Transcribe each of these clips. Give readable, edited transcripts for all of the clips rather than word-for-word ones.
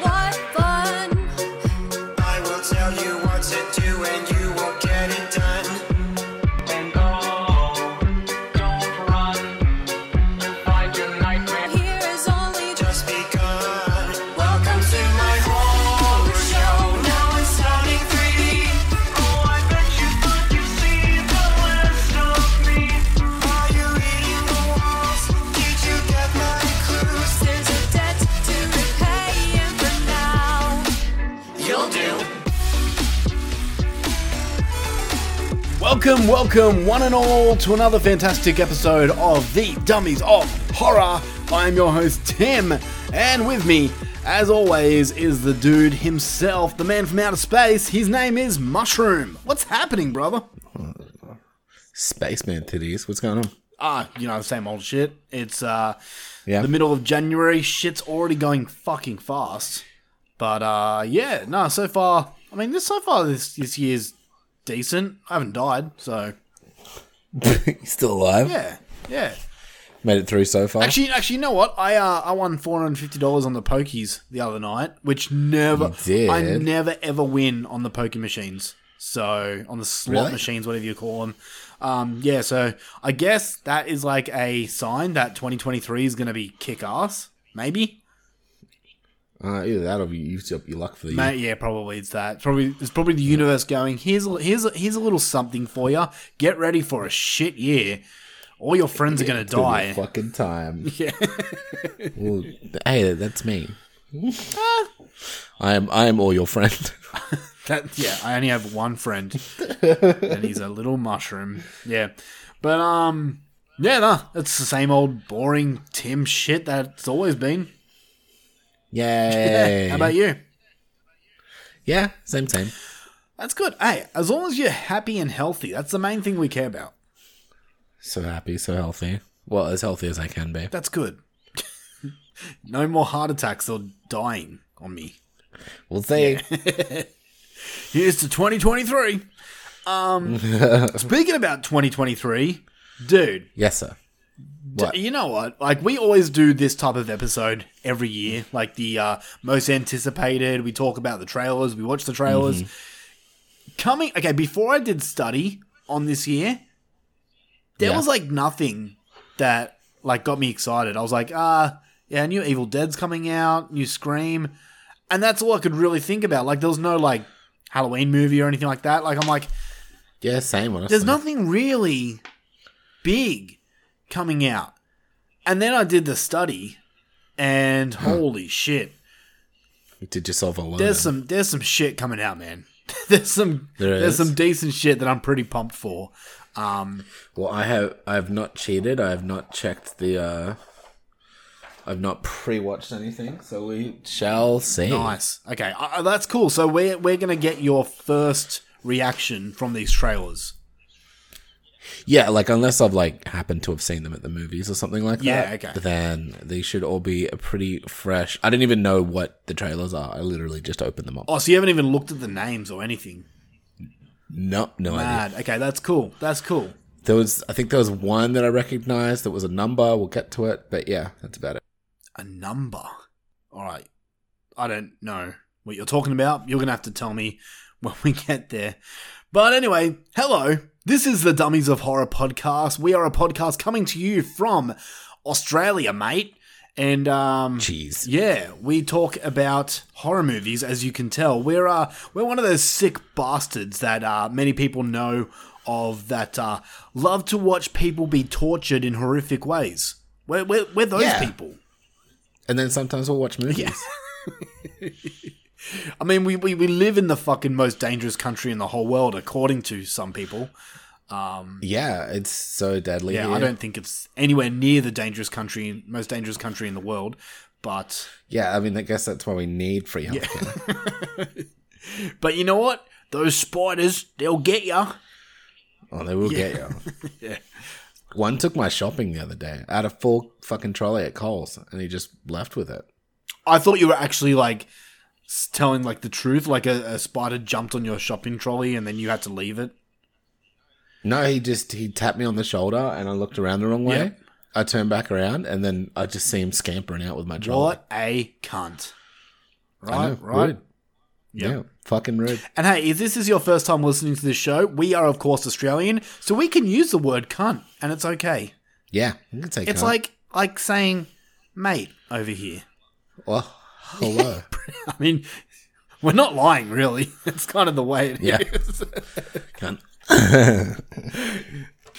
what fun. I will tell you what to do and you won't get it done. And oh, don't run. You'll find your nightmare. Here is only just begun. Welcome to my horror show. Now it's sounding 3D. Oh, I bet you thought you'd see the last of me. Are you reading the walls? Did you get my clues? There's a debt to repay, and for now, you'll do. Welcome, one and all, to another fantastic episode of The Dummies of Horror. I'm your host, Tim, and with me, as always, is the dude himself, the man from outer space. His name is Mushroom. What's happening, brother? Spaceman titties. What's going on? The same old shit. It's Yeah. the middle of January. Shit's already going fucking fast. But, so far this year's decent. I haven't died, so... You still alive? Yeah. Made it through so far. Actually, you know what? I won $450 on the pokies the other night, which never... You did. I never, ever win on the poker machines. So, on the slot Really? Machines, whatever you call them. So I guess that is like a sign that 2023 is going to be kick-ass. Maybe? Either that or you used up your luck for the year. Mate, yeah, probably it's that. It's probably the universe going, here's a little something for you. Get ready for a shit year. All your friends are going to die. Fucking time. Yeah. Well, hey, that's me. I am all your friend. I only have one friend, and he's a little mushroom. Yeah, but it's the same old boring Tim shit that's always been. Yay! How about you? Yeah, same. That's good. Hey, as long as you're happy and healthy, that's the main thing we care about. So happy, so healthy. Well, as healthy as I can be. That's good. No more heart attacks or dying on me. We'll see. Yeah. Here's to 2023. Speaking about 2023, dude. Yes, sir. You know what? Like, we always do this type of episode every year. Like, the most anticipated. We talk about the trailers. We watch the trailers. Mm-hmm. Before I did study on this year, there was, like, nothing that, like, got me excited. I was like, new Evil Dead's coming out, new Scream. And that's all I could really think about. Like, there was no, like, Halloween movie or anything like that. Like, I'm like... Yeah, same, honestly. There's nothing really big coming out. And then I did the study, and holy shit. You did yourself a lot. There's some shit coming out, man. There's some decent shit that I'm pretty pumped for. I have not cheated. I have not checked the I've not pre-watched anything, so we shall see. Nice. Okay, that's cool. So we're going to get your first reaction from these trailers. Yeah, like, unless I've, like, happened to have seen them at the movies or something like that. Yeah, okay. Then they should all be pretty fresh. I didn't even know what the trailers are. I literally just opened them up. Oh, so you haven't even looked at the names or anything? No idea. Okay, that's cool. I think there was one that I recognized that was a number. We'll get to it, but yeah, that's about it. A number? All right. I don't know what you're talking about. You're going to have to tell me when we get there. But anyway, hello. This is the Dummies of Horror podcast. We are a podcast coming to you from Australia, mate. And, jeez. Yeah, we talk about horror movies, as you can tell. We're one of those sick bastards that many people know of that love to watch people be tortured in horrific ways. We're those people. And then sometimes we'll watch movies. Yeah. I mean, we live in the fucking most dangerous country in the whole world, according to some people. It's so deadly. Yeah, here. I don't think it's anywhere near the most dangerous country in the world. But yeah, I mean, I guess that's why we need free healthcare. Yeah. But you know what? Those spiders, they'll get you. Oh, they will get you. Yeah. One took my shopping the other day. I had a full fucking trolley at Coles, and he just left with it. I thought you were actually like telling like the truth, like a spider jumped on your shopping trolley and then you had to leave it. No, he tapped me on the shoulder and I looked around the wrong way. Yep. I turned back around and then I just see him scampering out with my trolley. What a cunt. Right, right. Rude. Yep. Yeah, fucking rude. And hey, if this is your first time listening to this show, we are, of course, Australian, so we can use the word cunt and it's okay. Yeah, you can say cunt. It's like saying mate over here. Well, hello. I mean, we're not lying, really. It's kind of the way it is. Cunt.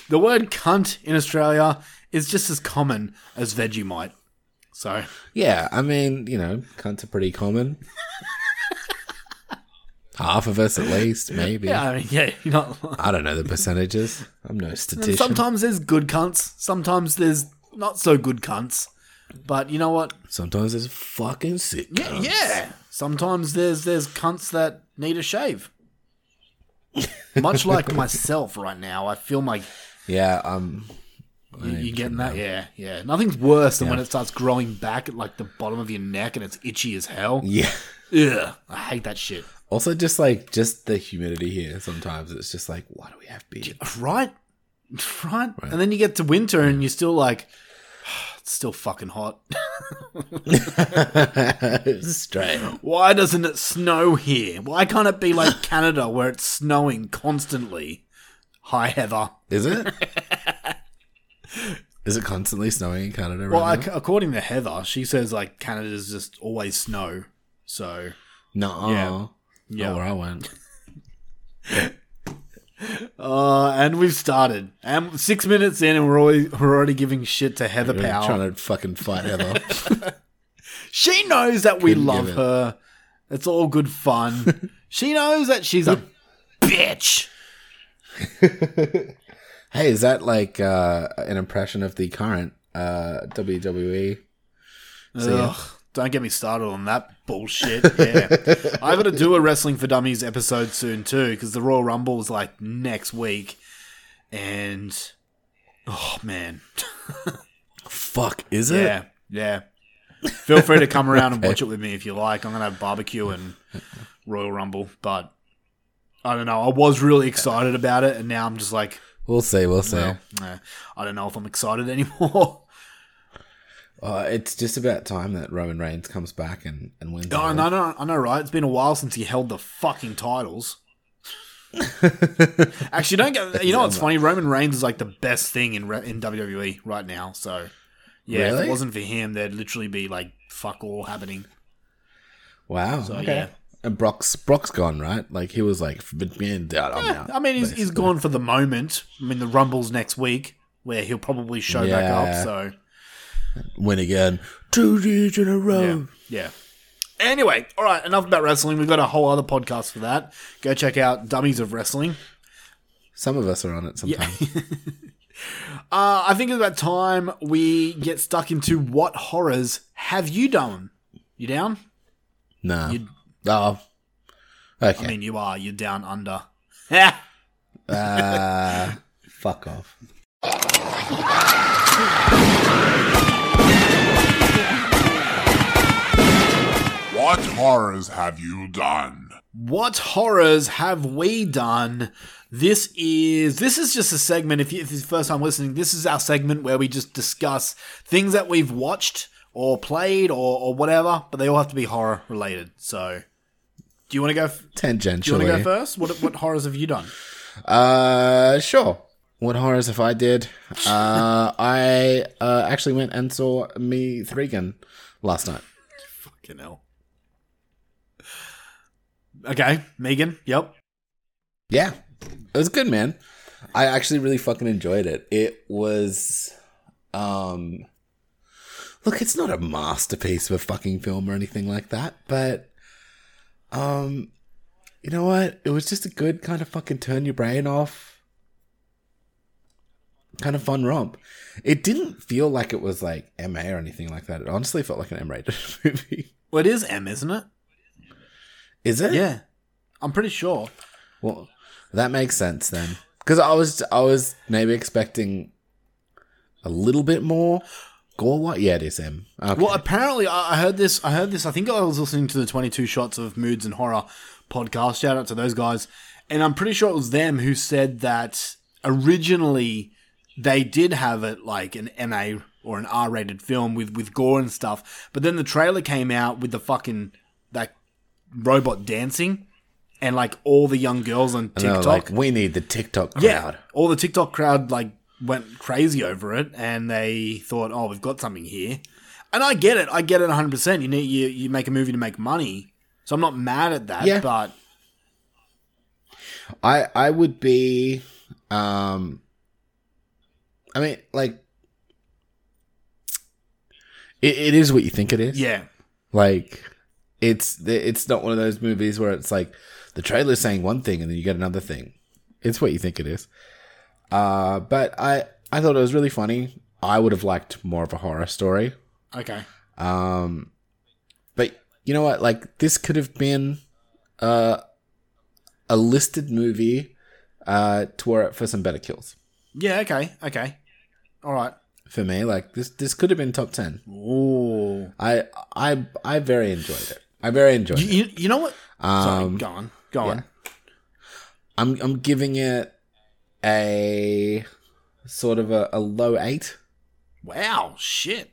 The word cunt in Australia is just as common as Vegemite. So yeah, I mean, you know, cunts are pretty common. Half of us at least, maybe. Yeah, I mean, yeah, you're not lying. I don't know the percentages. I'm no statistician. And sometimes there's good cunts. Sometimes there's not so good cunts. But you know what? Sometimes there's fucking sick cunts. Yeah. Sometimes there's cunts that need a shave. Much like myself right now, I feel my... Yeah, You getting that? Yeah. Nothing's worse than when it starts growing back at like the bottom of your neck and it's itchy as hell. Yeah. Ugh, I hate that shit. Also, just the humidity here sometimes. It's just like, why do we have beer? Right. And then you get to winter and you're still like... It's still fucking hot. Straight. Why doesn't it snow here? Why can't it be like Canada where it's snowing constantly? Hi, Heather. Is it? Is it constantly snowing in Canada right now? Well, according to Heather, she says like Canada's just always snow. So. No. Yeah. Not where I went. And we've started. 6 minutes in, and we're already giving shit to Heather Powell. Trying to fucking fight Heather. She knows that we love her. It's all good fun. She knows that she's a bitch. Hey, is that like an impression of the current WWE? Don't get me started on that bullshit. Yeah. I've got to do a Wrestling for Dummies episode soon too because the Royal Rumble is like next week. And, oh, man. Fuck, is it? Yeah. Feel free to come around and watch it with me if you like. I'm going to have barbecue and Royal Rumble. But, I don't know. I was really excited about it and now I'm just like... We'll see. No, I don't know if I'm excited anymore. It's just about time that Roman Reigns comes back and wins. No, I know, right? It's been a while since he held the fucking titles. Actually, you know what's funny? Roman Reigns is like the best thing in WWE right now. So, yeah, really? If it wasn't for him, there'd literally be like fuck all happening. Wow. So, okay. Yeah. And Brock's gone, right? Like he was like, I'm out. I mean, he's gone for the moment. I mean, the Rumble's next week where he'll probably show back up. So. Win again. 2 years in a row. Yeah. Anyway, all right, enough about wrestling. We've got a whole other podcast for that. Go check out Dummies of Wrestling. Some of us are on it sometimes. Yeah. I think it's about time we get stuck into what horrors have you done. You down? No. Oh. Okay. I mean, you are. You're down under. Fuck off. What horrors have you done? What horrors have we done? This is just a segment. If it's your first time listening, this is our segment where we just discuss things that we've watched or played or whatever, but they all have to be horror related. So, do you want to go tangentially? Do you want to go first? What horrors have you done? Sure. What horrors have I did? I actually went and saw M3GAN last night. Fucking hell. Okay, M3GAN, yep. Yeah, it was good, man. I actually really fucking enjoyed it. It was, look, it's not a masterpiece of a fucking film or anything like that, but, you know what? It was just a good kind of fucking turn your brain off kind of fun romp. It didn't feel like it was like MA or anything like that. It honestly felt like an M-rated movie. Well, it is M, isn't it? Is it? Yeah, I'm pretty sure. Well, that makes sense then, because I was maybe expecting a little bit more. Gore-like? Yeah, it is M. Okay. Well, apparently, I heard this. I think I was listening to the 22 Shots of Moods and Horror podcast. Shout out to those guys. And I'm pretty sure it was them who said that originally they did have it like an NA or an R-rated film with gore and stuff. But then the trailer came out with the fucking that robot dancing. And, like, all the young girls on TikTok. Like, we need the TikTok crowd. Yeah, all the TikTok crowd, like, went crazy over it. And they thought, oh, we've got something here. And I get it. I get it 100%. You make a movie to make money. So I'm not mad at that. Yeah. But I would be... I mean, like... It is what you think it is. Yeah. Like, it's not one of those movies where it's like... The trailer's saying one thing and then you get another thing. It's what you think it is. But I thought it was really funny. I would have liked more of a horror story. Okay. But you know what? Like, this could have been a listed movie to where it for some better kills. Yeah, okay. All right. For me, like, this could have been top 10. Ooh. I very enjoyed it. You know what? Sorry, go on. Yeah. I'm giving it a sort of a low 8. Wow, shit.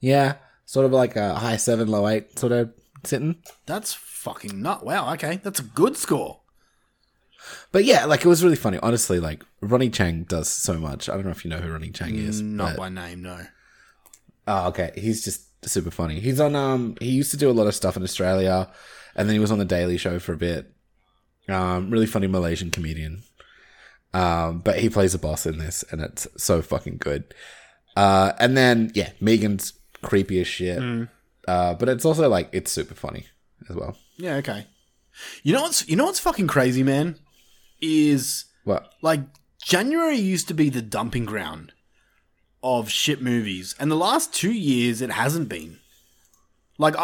Yeah, sort of like a high 7, low 8 sort of sitting. That's fucking nut. Wow, okay, that's a good score. But yeah, like, it was really funny. Honestly, like, Ronnie Chang does so much. I don't know if you know who Ronnie Chang is. Not by name, no. Oh, okay. He's just super funny. He's on he used to do a lot of stuff in Australia, and then he was on The Daily Show for a bit. Really funny Malaysian comedian. But he plays a boss in this, and it's so fucking good. And then, yeah, M3GAN's creepy as shit. Mm. But it's also, like, it's super funny as well. Yeah, okay. You know what's fucking crazy, man? Is... What? Like, January used to be the dumping ground of shit movies, and the last 2 years it hasn't been. Like,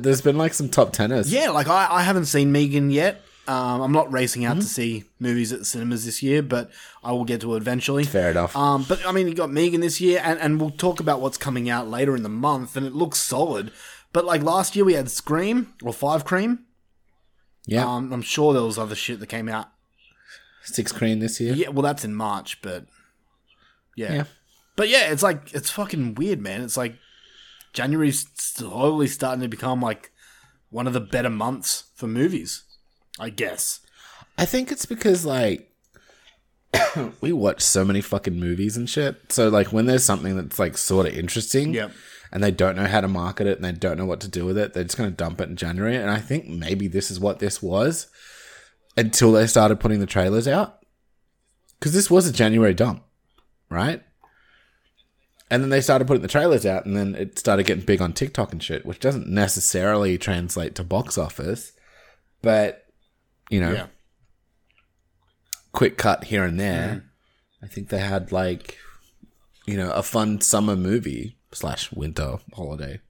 there's been like some top 10ers. Yeah, like I haven't seen M3GAN yet. I'm not racing out to see movies at the cinemas this year, but I will get to it eventually. Fair enough. But I mean, you got M3GAN this year, and we'll talk about what's coming out later in the month, and it looks solid. But like last year, we had Scream or 5 Cream. Yeah, I'm sure there was other shit that came out. 6 Cream this year. Yeah, well, that's in March, but yeah. But yeah, it's like, it's fucking weird, man. It's like January's slowly starting to become like one of the better months for movies, I guess. I think it's because, like, we watch so many fucking movies and shit. So, like, when there's something that's, like, sort of interesting, yep, and they don't know how to market it and they don't know what to do with it, they're just going to dump it in January. And I think maybe this is what this was until they started putting the trailers out. Because this was a January dump, right? And then they started putting the trailers out, and then it started getting big on TikTok and shit, which doesn't necessarily translate to box office, but, you know, yeah, quick cut here and there. Mm. I think they had, like, you know, a fun summer movie / winter holiday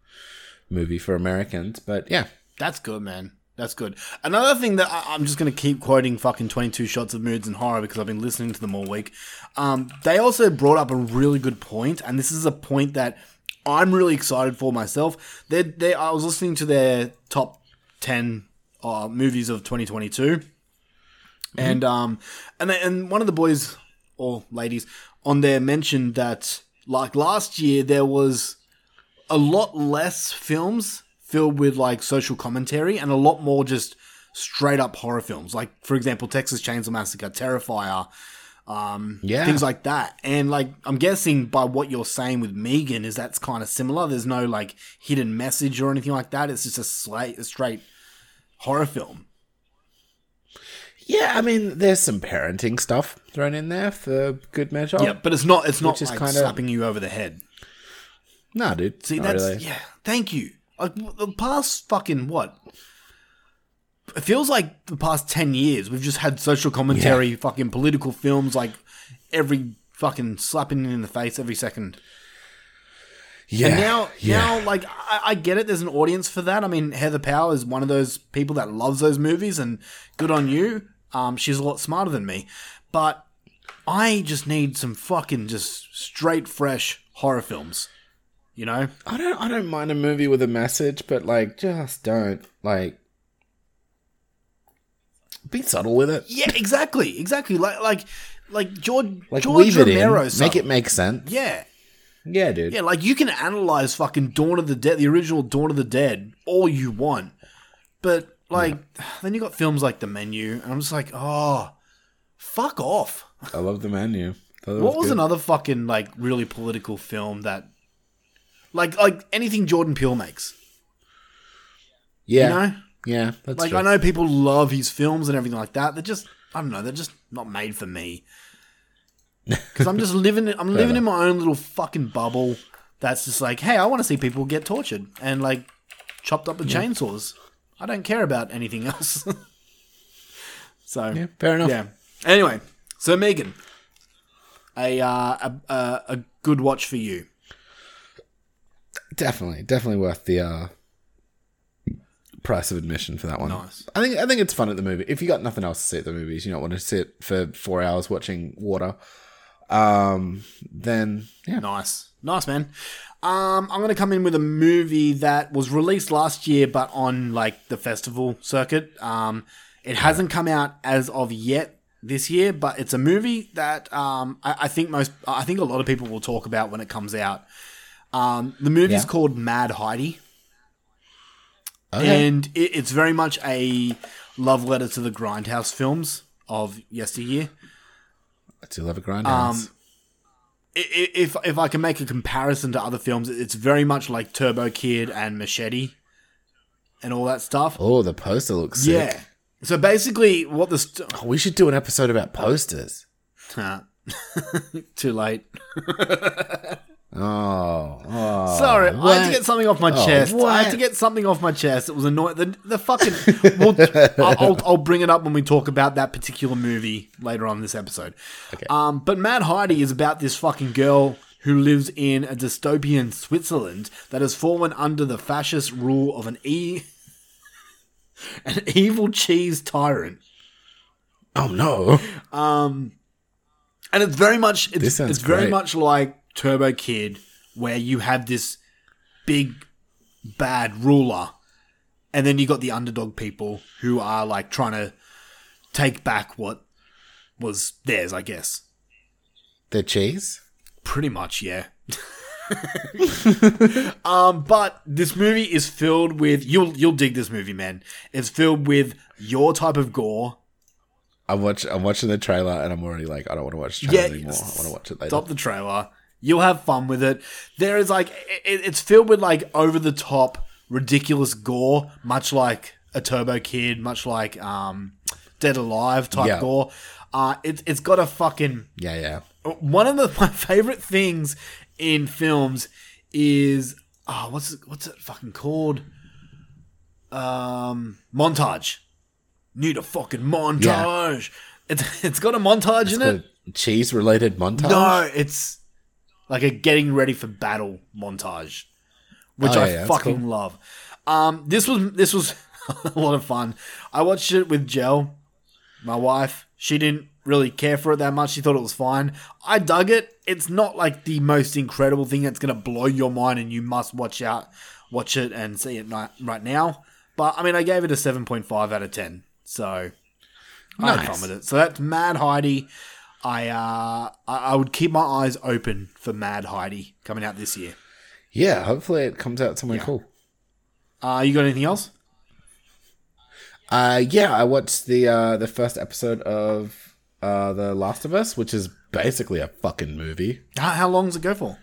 movie for Americans, but yeah. That's good, man. That's good. Another thing that I'm just going to keep quoting fucking 22 Shots of Moods and Horror because I've been listening to them all week. They also brought up a really good point, and this is a point that I'm really excited for myself. I was listening to their top 10 movies of 2022, and one of the boys or ladies on there mentioned that, like, last year there was a lot less films filled with, like, social commentary and a lot more just straight-up horror films. Like, for example, Texas Chainsaw Massacre, Terrifier, things like that. And, like, I'm guessing by what you're saying with M3GAN is that's kind of similar. There's no, like, hidden message or anything like that. It's just a straight horror film. Yeah, I mean, there's some parenting stuff thrown in there for good measure. Yeah, but it's not like kinda... slapping you over the head. Nah, dude. See, that's... Really. Yeah, thank you. Like, the past fucking, what? It feels like the past 10 years, we've just had social commentary, fucking political films, like, every fucking slapping in the face every second. Yeah. And now, like, I get it. There's an audience for that. I mean, Heather Powell is one of those people that loves those movies, and good on you. She's a lot smarter than me. But I just need some fucking just straight fresh horror films. You know? I don't mind a movie with a message, but like just don't like be subtle with it. Yeah, exactly. Like George Romero. Make it make sense. Yeah. Yeah, dude. Yeah, like you can analyze fucking Dawn of the Dead, the original Dawn of the Dead, all you want. But like then you got films like The Menu, and I'm just like, oh, fuck off. I love The Menu. What was another fucking like really political film that like anything Jordan Peele makes? Yeah. You know? Yeah, that's like true. I know people love his films and everything like that. They're just they're just not made for me. Because I'm just living in my own little fucking bubble that's just like, hey, I want to see people get tortured and like chopped up with chainsaws. I don't care about anything else. So yeah, fair enough. Yeah. Anyway, so M3GAN, a good watch for you. Definitely worth the price of admission for that one. Nice. I think it's fun at the movie. If you got nothing else to see at the movies, you don't want to sit for 4 hours watching water. Then yeah, nice man. I'm gonna come in with a movie that was released last year, but on like the festival circuit. It hasn't come out as of yet this year, but it's a movie that I think a lot of people will talk about when it comes out. The movie is called Mad Heidi. Okay. And it's very much a love letter to the Grindhouse films of yesteryear. I do love a Grindhouse. If I can make a comparison to other films, it's very much like Turbo Kid and Machete and all that stuff. Oh, the poster looks sick. Yeah. So basically what the... we should do an episode about posters. Too late. Oh. Sorry, what? I had to get something off my chest. What? I had to get something off my chest. It was annoying. The fucking... I'll bring it up when we talk about that particular movie later on in this episode. Okay. But Mad Heidi is about this fucking girl who lives in a dystopian Switzerland that has fallen under the fascist rule of an evil cheese tyrant. Oh, no. And it's very much... It's very much like Turbo Kid, where you have this big bad ruler, and then you got the underdog people who are like trying to take back what was theirs, I guess. The cheese? Pretty much, yeah. But this movie is filled with you'll dig this movie, man. It's filled with your type of gore. I'm watching the trailer and I'm already like, I don't want to watch the trailer anymore. I want to watch it later. Stop the trailer. You'll have fun with it. There is like... It's filled with like over-the-top, ridiculous gore, much like a Turbo Kid, much like Dead Alive type gore. It's got a fucking... Yeah. One of my favorite things in films is... Oh, what's it fucking called? Montage. Need a fucking montage. Yeah. It's got a montage in it. Cheese-related montage? No, it's... Like a getting ready for battle montage, which I fucking love. This was a lot of fun. I watched it with Jel, my wife. She didn't really care for it that much. She thought it was fine. I dug it. It's not like the most incredible thing that's going to blow your mind and you must watch it and see it right now. But, I mean, I gave it a 7.5 out of 10. So, I had fun with it. So, that's Mad Heidi. I would keep my eyes open for Mad Heidi coming out this year. Yeah, hopefully it comes out somewhere cool. You got anything else? I watched the first episode of The Last of Us, which is basically a fucking movie. How long does it go for?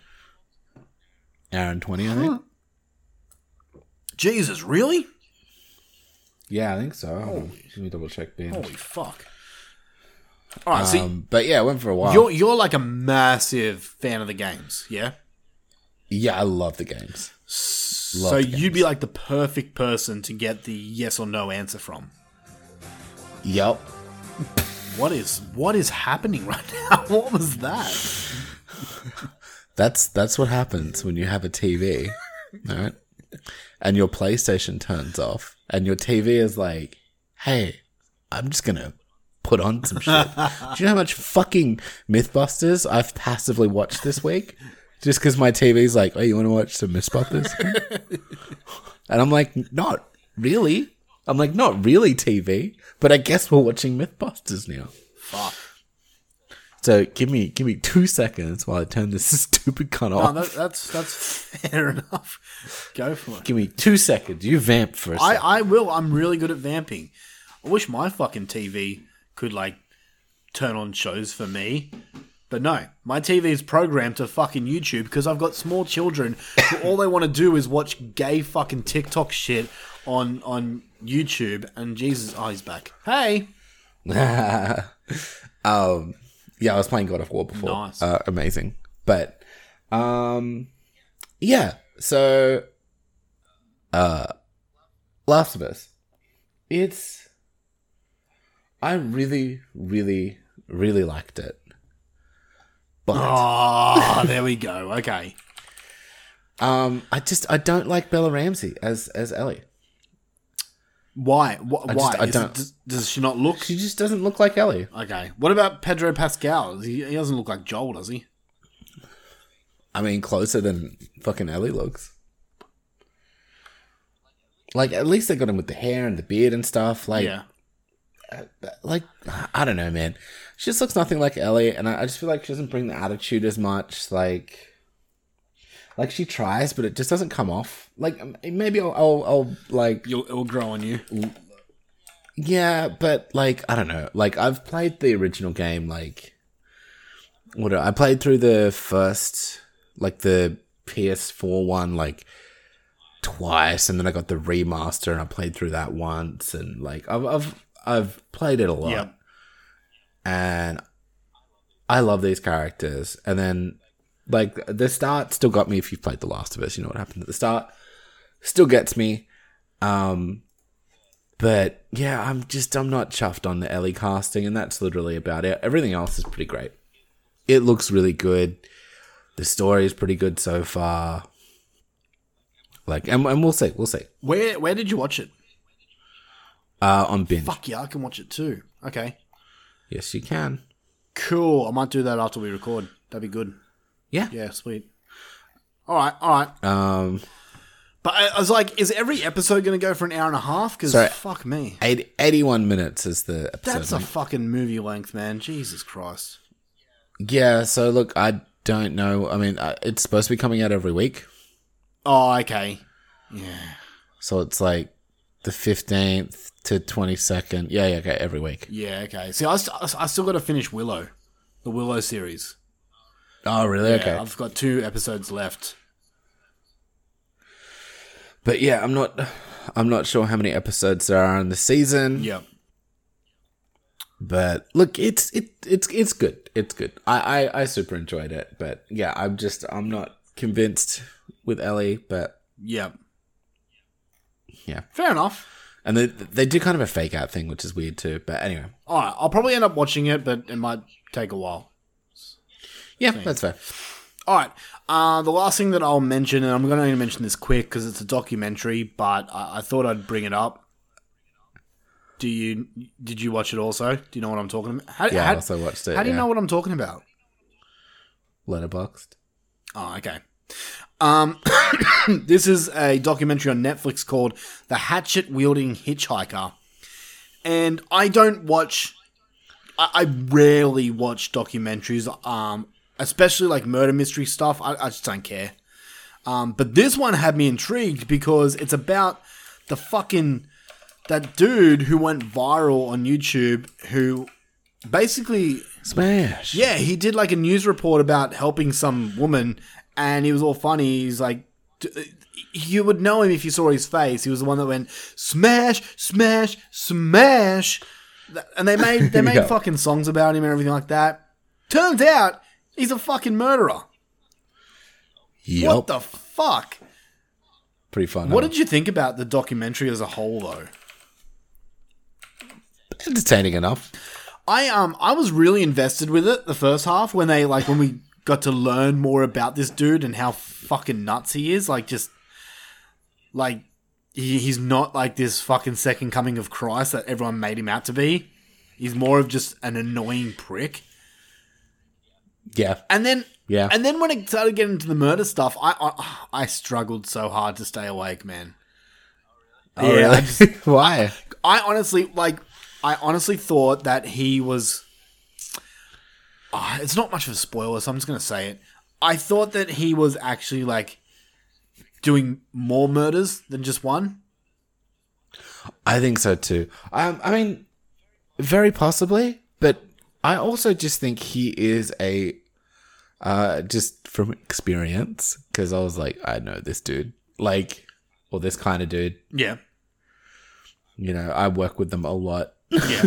Hour and 20, I think. Jesus, really? Yeah, I think so. Let me double check. Holy fuck. All right, but yeah, I went for a while. You're like a massive fan of the games, yeah? Yeah, I love the games. So you'd be like the perfect person to get the yes or no answer from. Yep. What is happening right now? What was that? That's what happens when you have a TV, all right? And your PlayStation turns off, and your TV is like, "Hey, I'm just gonna put on some shit. Do you know how much fucking Mythbusters I've passively watched this week? Just because my TV's like, oh, you want to watch some Mythbusters? And I'm like, not really. I'm like, not really, TV. But I guess we're watching Mythbusters now. Fuck. So give me 2 seconds while I turn this stupid cunt off. No, that's fair enough. Go for it. Give me 2 seconds. You vamp for a second. I will. I'm really good at vamping. I wish my fucking TV could, like, turn on shows for me. But no, my TV is programmed to fucking YouTube because I've got small children who all they want to do is watch gay fucking TikTok shit on YouTube. And Jesus, oh, he's back. Hey. Yeah, I was playing God of War before. Nice. Amazing. But, yeah. So, Last of Us. I really, really, really liked it. But. Oh, there we go. Okay. I don't like Bella Ramsey as Ellie. Why? Why? Does she not look? She just doesn't look like Ellie. Okay. What about Pedro Pascal? He doesn't look like Joel, does he? I mean, closer than fucking Ellie looks. Like, at least they got him with the hair and the beard and stuff. Like, yeah. Like, I don't know, man. She just looks nothing like Ellie, and I just feel like she doesn't bring the attitude as much. Like she tries, but it just doesn't come off. Like, maybe I'll like... It'll grow on you. Yeah, but, like, I don't know. Like, I've played the original game, like... I played through the first, like, the PS4 one, like, twice, and then I got the remaster, and I played through that once, and, like, I've played it a lot. Yep. And I love these characters. And then... Like, the start still got me. If you've played The Last of Us, you know what happened at the start. Still gets me. But, yeah, I'm not chuffed on the Ellie casting, and that's literally about it. Everything else is pretty great. It looks really good. The story is pretty good so far. Like, and we'll see. Where did you watch it? On Binge. Fuck yeah, I can watch it too. Okay. Yes, you can. Cool. I might do that after we record. That'd be good. Yeah. Yeah, sweet. All right. But I was like, is every episode going to go for an hour and a half? Because fuck me. 81 minutes is the episode. That's a fucking movie length, man. Jesus Christ. Yeah, so look, I don't know. I mean, it's supposed to be coming out every week. Oh, okay. Yeah. So it's like the 15th to 22nd. Yeah, okay, every week. Yeah, okay. See, I still got to finish Willow, the Willow series. Oh, really? Yeah, okay. I've got 2 episodes left. But yeah, I'm not sure how many episodes there are in the season. Yep. But look, it's good. It's good. I super enjoyed it. But yeah, I'm not convinced with Ellie, but yeah. Yeah. Fair enough. And they do kind of a fake out thing, which is weird too. But anyway. Alright, I'll probably end up watching it, but it might take a while. Yeah, that's fair. All right. The last thing that I'll mention, and I'm going to mention this quick because it's a documentary, but I thought I'd bring it up. Did you watch it also? Do you know what I'm talking about? I also watched it. How do you know what I'm talking about? Letterboxd. Oh, okay. This is a documentary on Netflix called The Hatchet-Wielding Hitchhiker. And I don't watch... I rarely watch documentaries, especially like murder mystery stuff. I just don't care. But this one had me intrigued because it's about that dude who went viral on YouTube who basically... Smash. Yeah, he did like a news report about helping some woman and he was all funny. He's like... You would know him if you saw his face. He was the one that went, smash, smash, smash... And they made yeah. fucking songs about him and everything like that. Turns out he's a fucking murderer. Yep. What the fuck? Pretty fun. What did you think about the documentary as a whole, though? Entertaining enough. I was really invested with it the first half when we got to learn more about this dude and how fucking nuts he is. Like just like. He's not like this fucking second coming of Christ that everyone made him out to be. He's more of just an annoying prick. Yeah. And then when it started getting into the murder stuff, I struggled so hard to stay awake, man. Oh, yeah. Really? Why? I honestly thought that he was... it's not much of a spoiler, so I'm just going to say it. I thought that he was actually, like, doing more murders than just one. I think so, too. I mean, very possibly, but I also just think he is a... just from experience, because I was like, I know this dude. Like, or this kind of dude. Yeah. You know, I work with them a lot. Yeah.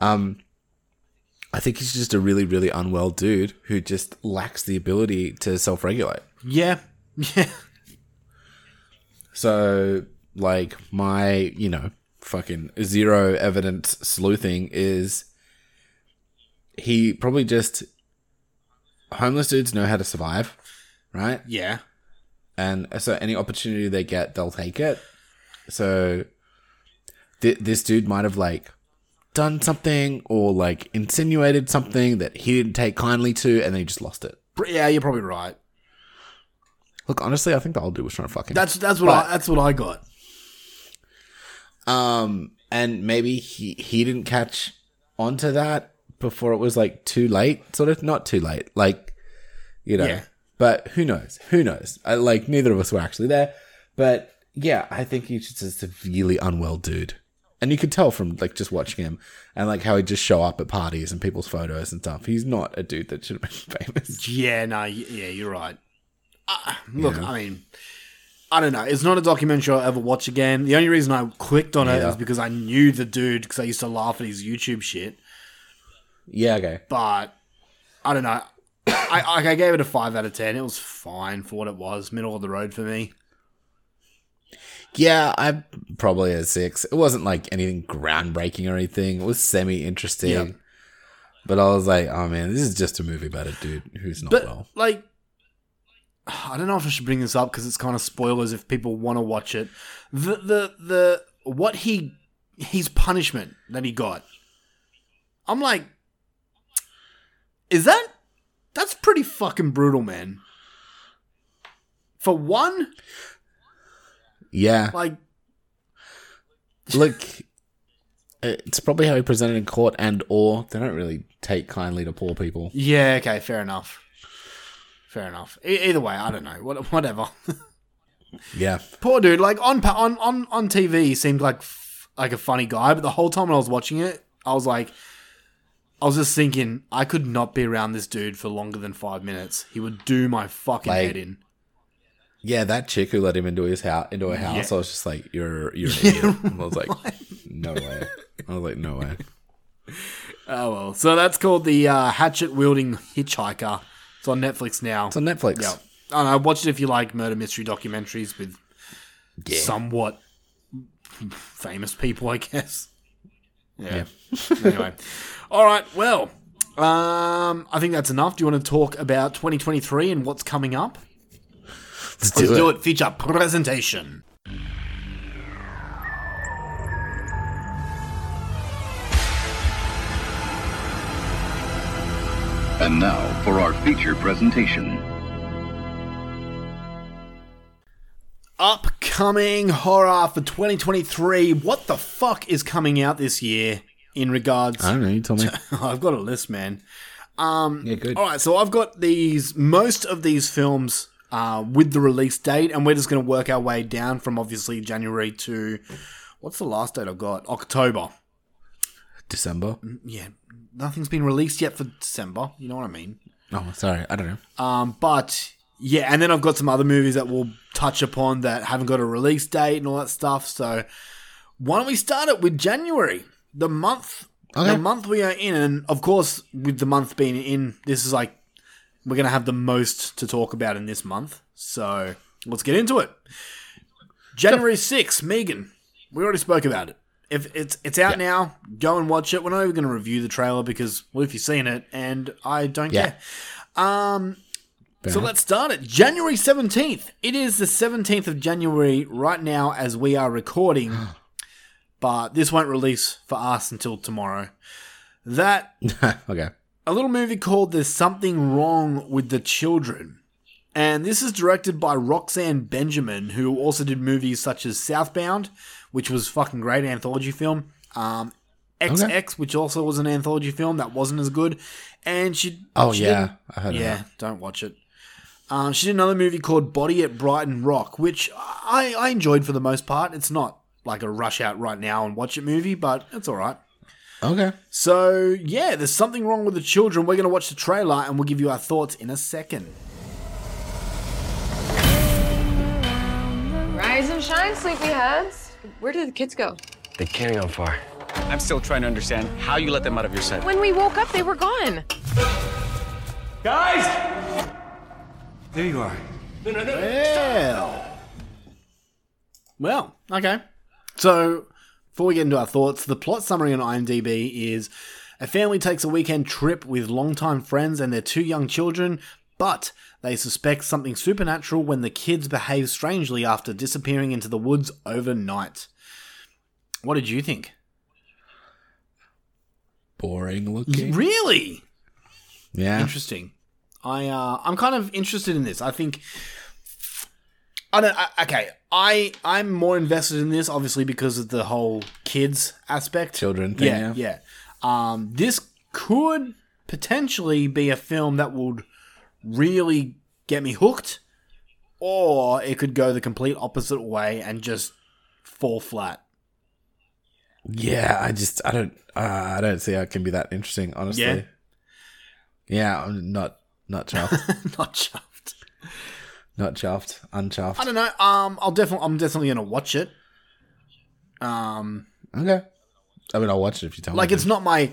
I think he's just a really, really unwell dude who just lacks the ability to self-regulate. Yeah. Yeah. So, like, my, you know, fucking zero evidence sleuthing is he probably just... Homeless dudes know how to survive, right? Yeah. And so, any opportunity they get, they'll take it. So, this dude might have, like... done something or, like, insinuated something that he didn't take kindly to, and then he just lost it. Yeah, you're probably right. Look, honestly, I think the old dude was trying to fuck him. That's what I got. And maybe he didn't catch onto that before it was, like, too late. Sort of not too late. Like, you know. Yeah. But who knows? Who knows? Like, neither of us were actually there. But, yeah, I think he's just a severely unwell dude. And you could tell from, like, just watching him and, like, how he'd just show up at parties and people's photos and stuff. He's not a dude that should have been famous. Yeah, no, yeah, you're right. Look, yeah. I mean, I don't know. It's not a documentary I'll ever watch again. The only reason I clicked on it is because I knew the dude because I used to laugh at his YouTube shit. Yeah, okay. But, I don't know. I gave it a 5 out of 10. It was fine for what it was. Middle of the road for me. Yeah, I'm probably a 6. It wasn't like anything groundbreaking or anything. It was semi-interesting. Yeah. But I was like, oh man, this is just a movie about a dude who's not well. Like, I don't know if I should bring this up because it's kind of spoilers if people want to watch it. What his punishment that he got. I'm like, that's pretty fucking brutal, man. For one... Yeah. Like, look, it's probably how he presented in court and or they don't really take kindly to poor people. Yeah, okay, fair enough. Either way, I don't know. Whatever. Yeah. Poor dude, like on TV he seemed like a funny guy, but the whole time when I was watching it, I was just thinking I could not be around this dude for longer than 5 minutes. He would do my fucking head in. Yeah, that chick who let him into her house, yeah. I was just like, you're an idiot. And I was like, no way. Oh, well. So that's called The Hatchet-Wielding Hitchhiker. It's on Netflix now. Yeah. I don't know, watch it if you like murder mystery documentaries with somewhat famous people, I guess. Yeah. Anyway. All right, well, I think that's enough. Do you want to talk about 2023 and what's coming up? Let's do it. Feature presentation. And now for our feature presentation. Upcoming horror for 2023. What the fuck is coming out this year in regards... I don't know, you tell me. I've got a list, man. Yeah, good. All right, so I've got most of these films... with the release date, and we're just going to work our way down from obviously January to what's the last date I've got? October, December. Yeah, nothing's been released yet for December. You know what I mean? Oh, sorry, I don't know. But yeah, and then I've got some other movies that we'll touch upon that haven't got a release date and all that stuff. So why don't we start it with January, the month, the month we are in, and of course with the month being in, this is like. We're going to have the most to talk about in this month. So, let's get into it. January 6th, M3GAN. We already spoke about it. If it's out now, go and watch it. We're not even going to review the trailer because, well, if you've seen it, and I don't care. So, let's start it. January 17th. It is the 17th of January right now as we are recording. but this won't release for us until tomorrow. That, okay. A little movie called There's Something Wrong With The Children. And this is directed by Roxanne Benjamin, who also did movies such as Southbound, which was a fucking great anthology film. XX, okay. Which also was an anthology film that wasn't as good. And she... Oh, she yeah. I heard yeah, that. Don't watch it. She did another movie called Body at Brighton Rock, which I enjoyed for the most part. It's not like a rush out right now and watch it movie, but it's all right. Okay. So, yeah, There's Something Wrong With The Children. We're going to watch the trailer and we'll give you our thoughts in a second. Rise and shine, sleepyheads. Where did the kids go? They can't go far. I'm still trying to understand how you let them out of your sight. When we woke up, they were gone. Guys! There you are. No. Well, okay. So, before we get into our thoughts, the plot summary on IMDb is a family takes a weekend trip with longtime friends and their two young children, but they suspect something supernatural when the kids behave strangely after disappearing into the woods overnight. What did you think? Boring looking. Really? Yeah. Interesting. I'm kind of interested in this. I think... I'm more invested in this, obviously, because of the whole kids aspect. Children thing, yeah. This could potentially be a film that would really get me hooked, or it could go the complete opposite way and just fall flat. Yeah, I don't see how it can be that interesting, honestly. Yeah, I'm not chuffed. Unchuffed. I don't know. I'm definitely gonna watch it. Okay. I mean, I'll watch it if you tell me. It's not my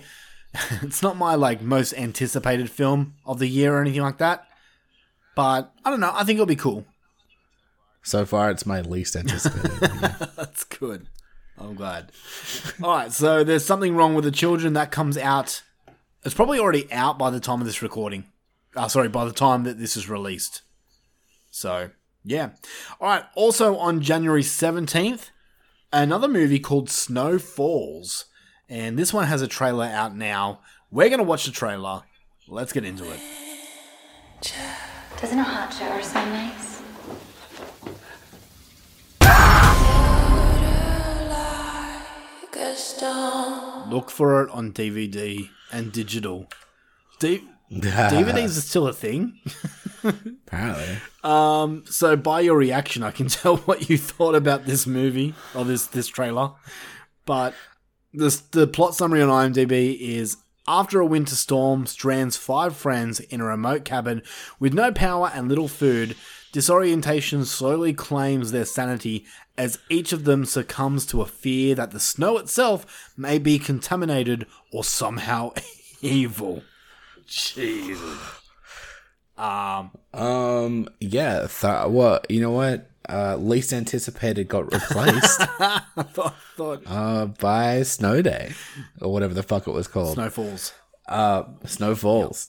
like most anticipated film of the year or anything like that. But I don't know. I think it'll be cool. So far, it's my least anticipated. That's good. I'm glad. All right, so There's Something Wrong With The Children. That comes out. It's probably already out by the time of this recording. By the time that this is released. So, yeah. All right, also on January 17th, another movie called Snow Falls. And this one has a trailer out now. We're going to watch the trailer. Let's get into it. Doesn't a hot shower sound nice? Look for it on DVD and digital. DVDs are still a thing. Apparently. So by your reaction, I can tell what you thought about this movie or this trailer. But the plot summary on IMDb is: after a winter storm strands five friends in a remote cabin with no power and little food, disorientation slowly claims their sanity as each of them succumbs to a fear that the snow itself may be contaminated or somehow evil. Jesus. Yeah. You know what? Least anticipated got replaced by Snow Day or whatever the fuck it was called. Snow Falls.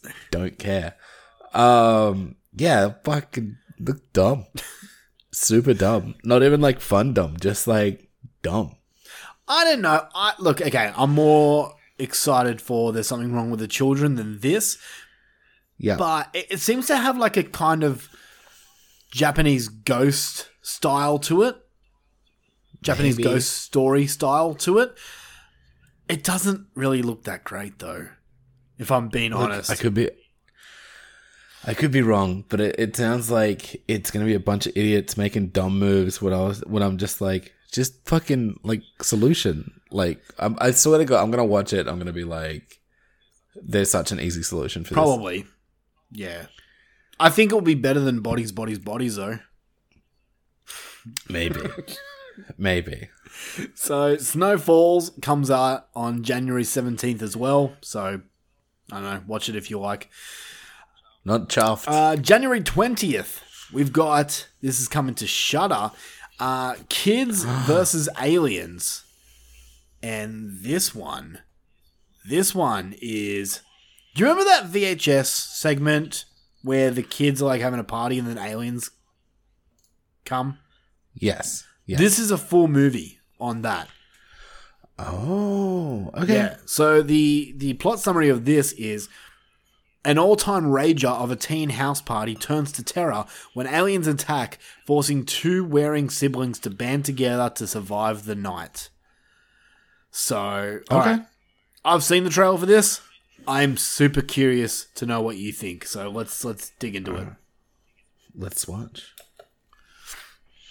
Yep. Don't care. Yeah. Fucking look dumb. Super dumb. Not even like fun dumb. Just like dumb. I don't know. I'm more excited for There's Something Wrong With The Children than this. Yeah. But it seems to have like a kind of Japanese ghost style to it. Japanese Maybe. Ghost story style to it. It doesn't really look that great though, if I'm being honest. I could be wrong, but it sounds like it's going to be a bunch of idiots making dumb moves when I'm just like, just fucking, like, solution. Like, I swear to God, I'm going to watch it. I'm going to be like, there's such an easy solution for this. Probably. Yeah. I think it'll be better than Bodies, though. Maybe. So, Snow Falls comes out on January 17th as well. So, I don't know. Watch it if you like. Not chuffed. January 20th, we've got, this is coming to Shudder, Kids versus Aliens. And this one is, do you remember that VHS segment where the kids are like having a party and then aliens come? Yes. This is a full movie on that. Oh, okay. Yeah. So the plot summary of this is an all-time rager of a teen house party turns to terror when aliens attack, forcing two warring siblings to band together to survive the night. So, okay. Right. I've seen the trailer for this. I'm super curious to know what you think. So let's dig into it. Let's watch.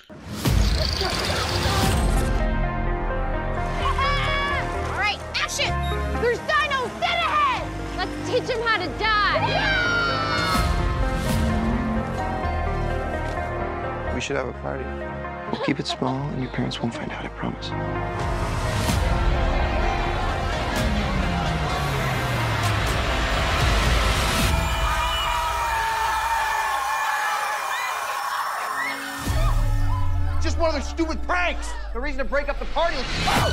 Alright, action! There's dinos dead ahead! Let's teach them how to die! Yeah! We should have a party. We'll keep it small and your parents won't find out, I promise. Just one of their stupid pranks. The reason to break up the party is... Oh!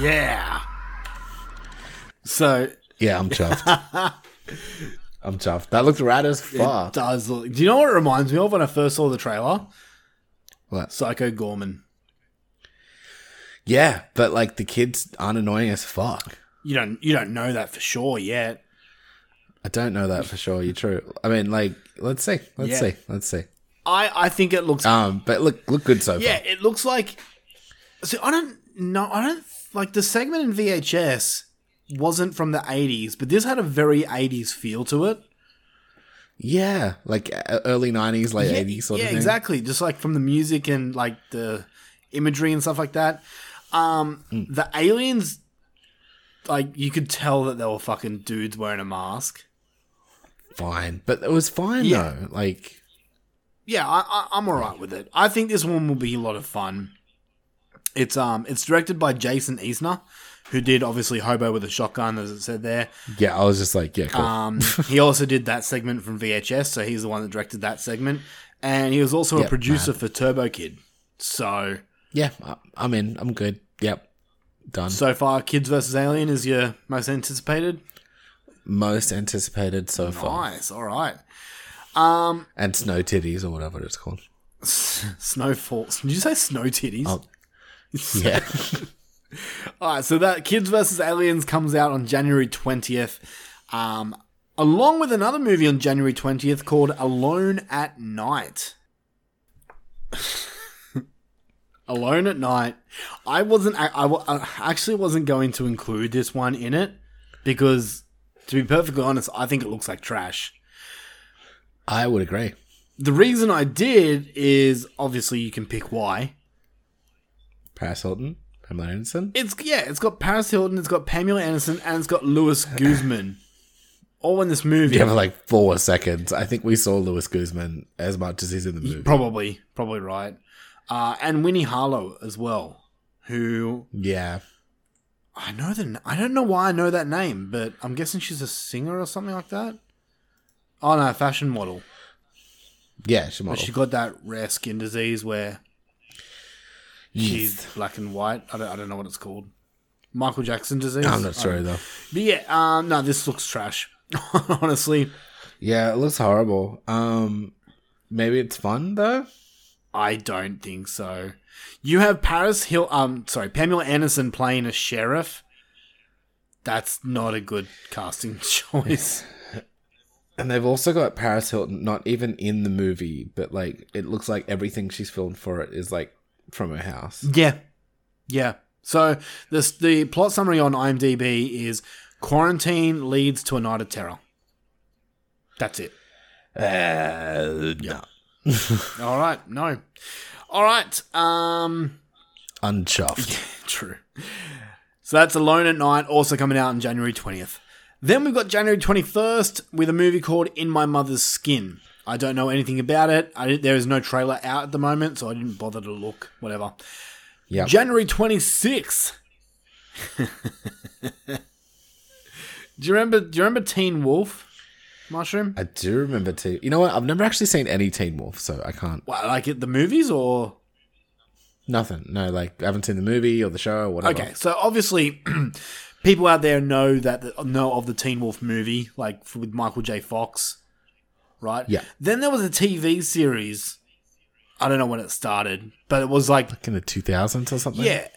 Yeah. So... Yeah, I'm chuffed. I'm chuffed. That looks rad as fuck. It does look... Do you know what it reminds me of when I first saw the trailer? What? Psycho Gorman. Yeah, but like the kids aren't annoying as fuck. You don't know that for sure yet. I don't know that for sure. You're true. I mean, like, let's see. I think it looks. But look good so far. Yeah, it looks like. So I don't like the segment in VHS wasn't from the 80s, but this had a very 80s feel to it. Yeah, like early 90s, late 80s sort of thing. Yeah, exactly. Just like from the music and like the imagery and stuff like that. The aliens. Like, you could tell that they were fucking dudes wearing a mask. Fine. But it was fine, though. Like... Yeah, I'm all right with it. I think this one will be a lot of fun. It's directed by Jason Eisner, who did, obviously, Hobo with a Shotgun, as it said there. Yeah, I was just like, yeah, cool. He also did that segment from VHS, so he's the one that directed that segment. And he was also a producer for Turbo Kid. So... Yeah, I'm in. I'm good. Yep. Done. So far, Kids vs. Alien is your most anticipated? Most anticipated so far. Nice, alright. And Snow Titties or whatever it's called. Snow Falls. Did you say Snow Titties? Oh, yeah. Alright, so that Kids vs. Aliens comes out on January 20th, along with another movie on January 20th called Alone at Night. Alone at Night. I actually wasn't going to include this one in it because, to be perfectly honest, I think it looks like trash. I would agree. The reason I did is, obviously, you can pick why. Paris Hilton, Pamela Anderson? It's got Paris Hilton, it's got Pamela Anderson, and it's got Louis Guzman. All in this movie. Yeah, for like 4 seconds. I think we saw Louis Guzman as much as he's in the movie. Probably right. And Winnie Harlow as well, who... Yeah. I don't know why I know that name, but I'm guessing she's a singer or something like that. Oh, no, fashion model. Yeah, she's a model. But she got that rare skin disease where she's black and white. I don't know what it's called. Michael Jackson disease? No, I'm not sure, though. But yeah, no, this looks trash, honestly. Yeah, it looks horrible. Maybe it's fun, though? I don't think so. You have Pamela Anderson playing a sheriff. That's not a good casting choice. And they've also got Paris Hilton, not even in the movie, but like it looks like everything she's filmed for it is like from her house. Yeah, yeah. So the plot summary on IMDb is quarantine leads to a night of terror. That's it. No. All right, no. All right. Unchuffed. Yeah, true. So that's Alone at Night, also coming out on January 20th. Then we've got January 21st with a movie called In My Mother's Skin. I don't know anything about it. There is no trailer out at the moment, so I didn't bother to look. Whatever. Yeah. January 26th. Do you remember Teen Wolf? Mushroom? I do remember too. You know what? I've never actually seen any Teen Wolf, so I can't... What, like at the movies or...? Nothing. No, like I haven't seen the movie or the show or whatever. Okay, so obviously people out there know of the Teen Wolf movie, like with Michael J. Fox, right? Yeah. Then there was a TV series I don't know when it started, but it was like in the 2000s or something. Yeah.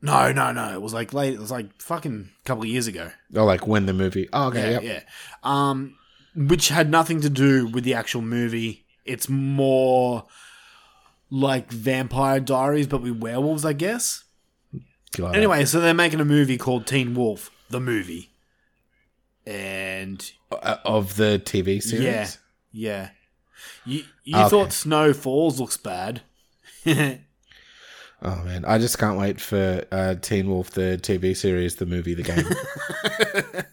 No. It was like late. It was like fucking a couple of years ago. Oh, like when the movie. Oh, okay. Yeah. Yep. Yeah. Which had nothing to do with the actual movie. It's more like Vampire Diaries, but with werewolves, I guess. God. Anyway, so they're making a movie called Teen Wolf, the movie. And of the TV series? Yeah. Yeah. You thought Snow Falls looks bad. Oh, man. I just can't wait for Teen Wolf, the TV series, the movie, the game.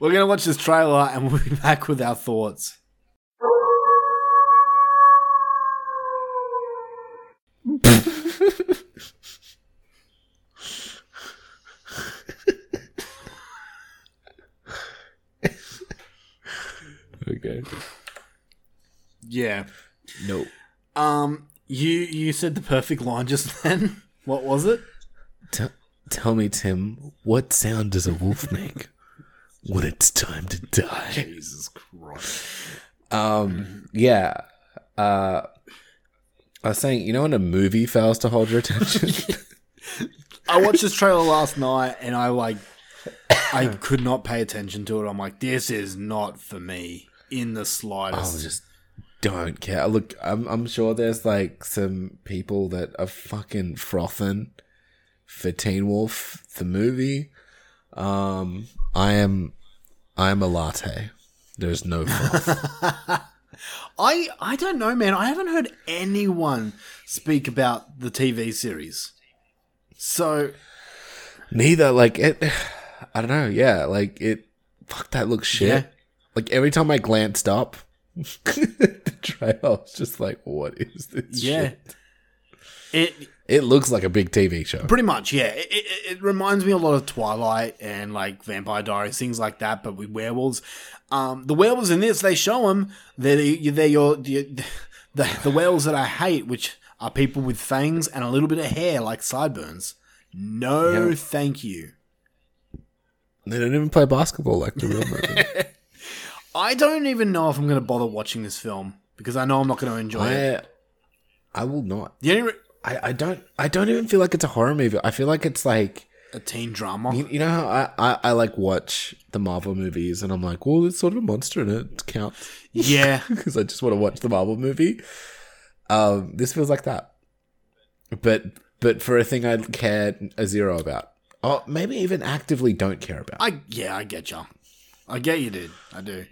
We're going to watch this trailer and we'll be back with our thoughts. Okay. Yeah. No. You said the perfect line just then. What was it? Tell me, Tim, what sound does a wolf make when it's time to die? Jesus Christ. Yeah. I was saying, you know when a movie fails to hold your attention? I watched this trailer last night and I could not pay attention to it. I'm like, this is not for me in the slightest. I just don't care. Look, I'm sure there's like some people that are fucking frothing for Teen Wolf, the movie. I am a latte. There's no froth. I don't know, man. I haven't heard anyone speak about the TV series. So neither, like it. I don't know. Yeah, like it. Fuck, that looks shit. Yeah. Like every time I glanced up, the trailer, I was just like, "What is this?" Yeah. Shit? It looks like a big TV show. Pretty much, yeah. It reminds me a lot of Twilight and like Vampire Diaries, things like that, but with werewolves. The werewolves in this, they show them they're the werewolves that I hate, which are people with fangs and a little bit of hair, like sideburns. No, yeah. Thank you. They don't even play basketball like the real movie. I don't even know if I'm going to bother watching this film because I know I'm not going to enjoy it. I will not. I don't even feel like it's a horror movie. I feel like it's like a teen drama. You know how I like watch the Marvel movies and I'm like, well, there's sort of a monster in it. It counts. Yeah. Because I just want to watch the Marvel movie. This feels like that. But for a thing I care a zero about. Oh, maybe even actively don't care about. I get you. I get you, dude. I do.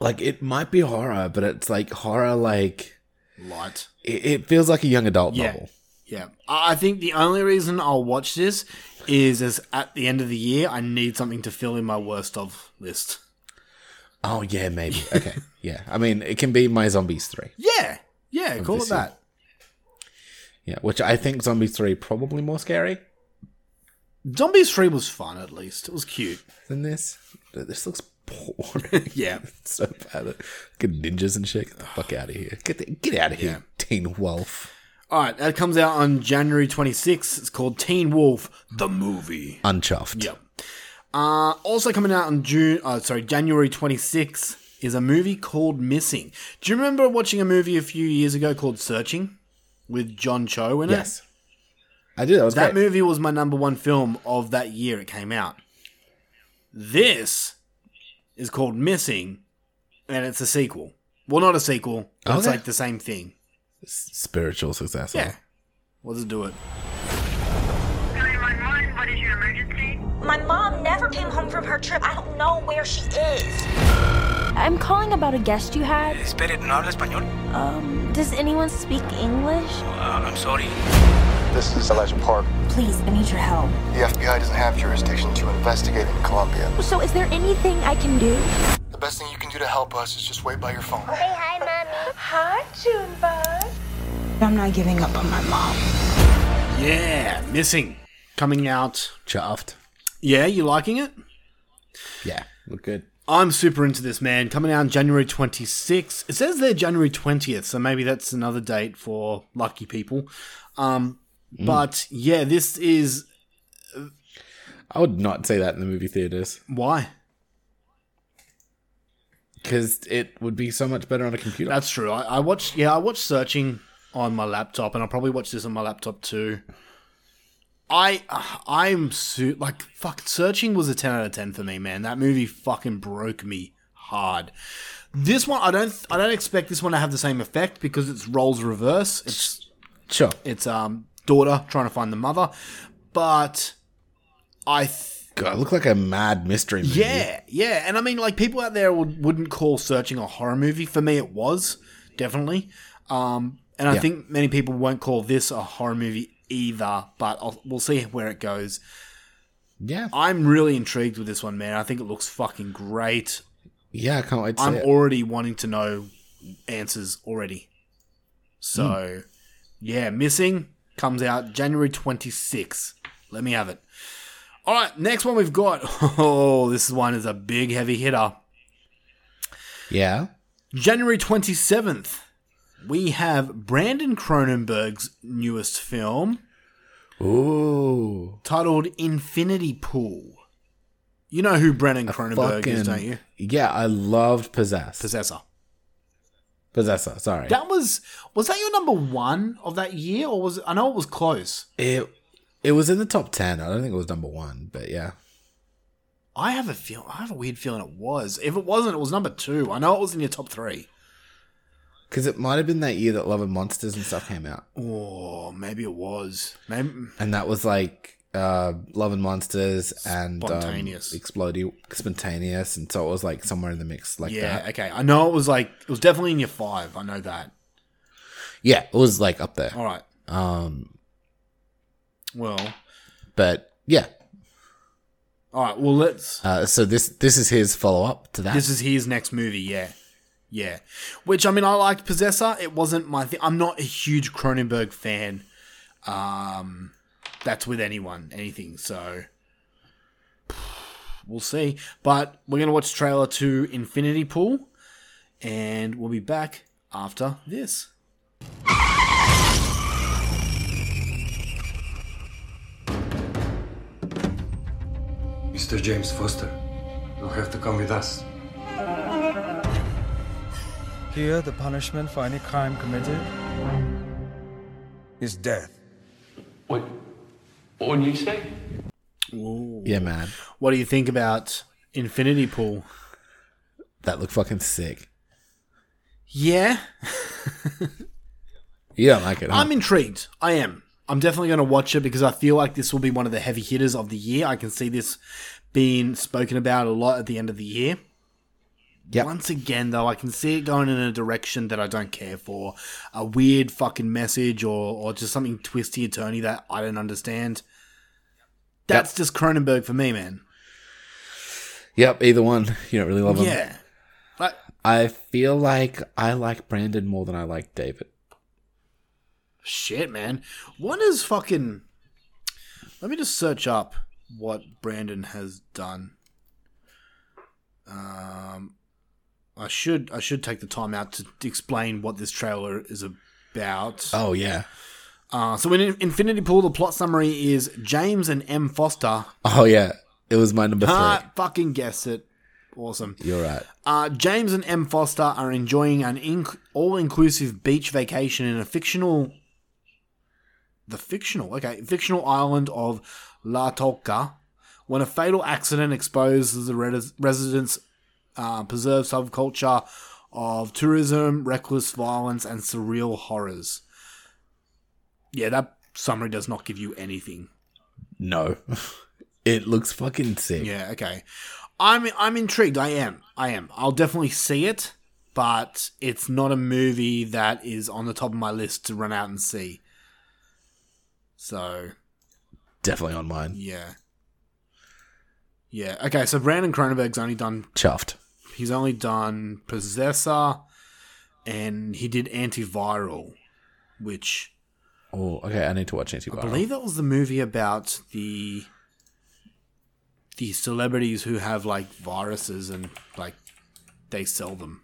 Like, it might be horror, but it's like horror, like... light. It feels like a young adult novel. Yeah. I think the only reason I'll watch this is as at the end of the year, I need something to fill in my worst of list. Oh, yeah, maybe. Okay. Yeah. I mean, it can be my Zombies 3. Yeah. Yeah, call it that. Yeah, which I think Zombies 3 probably more scary. Zombies 3 was fun, at least. It was cute. Than this? This looks boring. Yeah. It's so bad. Good ninjas and shit. Get the fuck out of here. Get out of here, Teen Wolf. All right, that comes out on January 26th. It's called Teen Wolf, the movie. Unchuffed. Yep. Also coming out on January 26th is a movie called Missing. Do you remember watching a movie a few years ago called Searching with John Cho in it? Yes. I do. That movie was my number one film of that year it came out. This is called Missing, and it's a sequel. Well, not a sequel, but it's like the same thing. Spiritual successor. Yeah. What does it do it? 911, what is your emergency? My mom never came home from her trip. I don't know where she is. I'm calling about a guest you had. Espere, ¿no habla español? Does anyone speak English? I'm sorry. This is Elijah Park. Please, I need your help. The FBI doesn't have jurisdiction to investigate in Colombia. So is there anything I can do? The best thing you can do to help us is just wait by your phone. Hey, hi, Mommy. Hi, Junebug. I'm not giving up on my mom. Yeah, Missing. Coming out. Chuffed. Yeah, you liking it? Yeah, look good. I'm super into this, man. Coming out on January 26th. It says there January 20th, so maybe that's another date for lucky people. But, yeah, this is... I would not say that in the movie theaters. Why? because it would be so much better on a computer. That's true. I watched Searching on my laptop, and I'll probably watch this on my laptop too. Searching was a 10 out of 10 for me, man. That movie fucking broke me hard. This one, I don't expect this one to have the same effect because it's roles reverse. It's daughter trying to find the mother, but God, it looked like a mad mystery movie. Yeah, and I mean, like, people out there wouldn't call Searching a horror movie. For me, it was definitely, and I think many people won't call this a horror movie either. But we'll see where it goes. Yeah, I'm really intrigued with this one, man. I think it looks fucking great. Yeah, I can't wait to see it. I'm already wanting to know answers already. So, Missing comes out January 26th. Let me have it. All right, next one we've got. Oh, this one is a big heavy hitter. Yeah. January 27th, we have Brandon Cronenberg's newest film. Ooh. Titled Infinity Pool. You know who Brandon Cronenberg is, don't you? Yeah, I loved Possessor, sorry. That was that your number one of that year, or was it? I know it was close. It was in the top 10. I don't think it was number one, but yeah. I have a weird feeling it was. If it wasn't, it was number two. I know it was in your top three. Because it might have been that year that Love and Monsters and stuff came out. Oh, maybe it was. And that was like... Love and Monsters and Spontaneous, Spontaneous, and so it was like somewhere in the mix, like that. Yeah, okay. I know it was definitely in your five. I know that. Yeah, it was like up there. All right. But yeah. All right. Well, let's. So this is his follow up to that. This is his next movie. Yeah. Which, I mean, I liked Possessor. It wasn't my thing. I'm not a huge Cronenberg fan. That's with anything, so we'll see. But we're going to watch trailer to Infinity Pool, and we'll be back after this. Mr. James Foster, you'll have to come with us. Here, the punishment for any crime committed is death. Wait. What do you say? Ooh. Yeah, man. What do you think about Infinity Pool? That looked fucking sick. Yeah. You don't like it, huh? I'm intrigued. I am. I'm definitely going to watch it because I feel like this will be one of the heavy hitters of the year. I can see this being spoken about a lot at the end of the year. Yep. Once again, though, I can see it going in a direction that I don't care for. A weird fucking message or just something twisty and turny that I don't understand. That's just Cronenberg for me, man. Yep, either one. You don't really love him. Yeah. I feel like I like Brandon more than I like David. Shit, man. What is fucking... Let me just search up what Brandon has done. I should take the time out to explain what this trailer is about. Oh, yeah. So in Infinity Pool, the plot summary is James and M. Foster. Oh, yeah. It was my number three. I fucking guessed it. Awesome. You're right. James and M. Foster are enjoying an all-inclusive beach vacation in a fictional island of La Tolca when a fatal accident exposes the residents' preserved subculture of tourism, reckless violence, and surreal horrors. Yeah, that summary does not give you anything. No. It looks fucking sick. Yeah, okay. I'm intrigued. I am. I'll definitely see it, but it's not a movie that is on the top of my list to run out and see. So. Definitely on mine. Yeah, okay, so Brandon Cronenberg's only done... Chuffed. He's only done Possessor, and he did Antiviral, which... Oh, okay, I need to watch Antiviral. I believe that was the movie about the celebrities who have, like, viruses and, like, they sell them.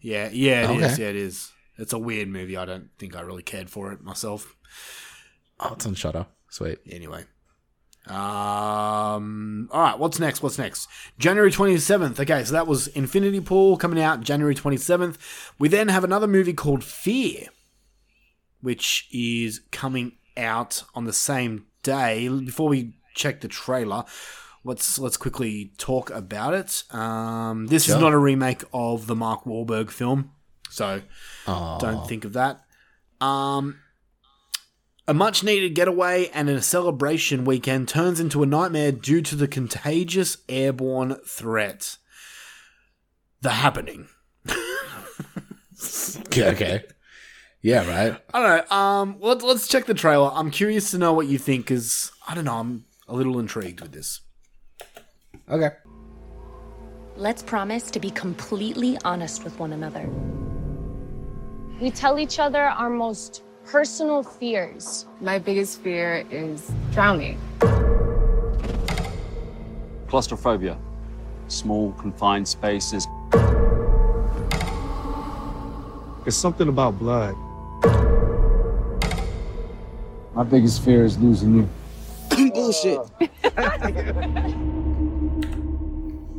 Yeah, it is. It's a weird movie. I don't think I really cared for it myself. Oh, it's on Shudder. Sweet. Anyway. All right, what's next? January 27th. Okay, so that was Infinity Pool coming out January 27th. We then have another movie called Fear, which is coming out on the same day. Before we check the trailer, let's quickly talk about it. This is not a remake of the Mark Wahlberg film, so don't think of that. A much-needed getaway and a celebration weekend turns into a nightmare due to the contagious airborne threat. The Happening. Okay. Yeah, right. I don't know. Let's check the trailer. I'm curious to know what you think, because, I don't know, I'm a little intrigued with this. Okay. Let's promise to be completely honest with one another. We tell each other our most personal fears. My biggest fear is drowning. Claustrophobia. Small, confined spaces. It's something about blood. My biggest fear is losing you. Bullshit.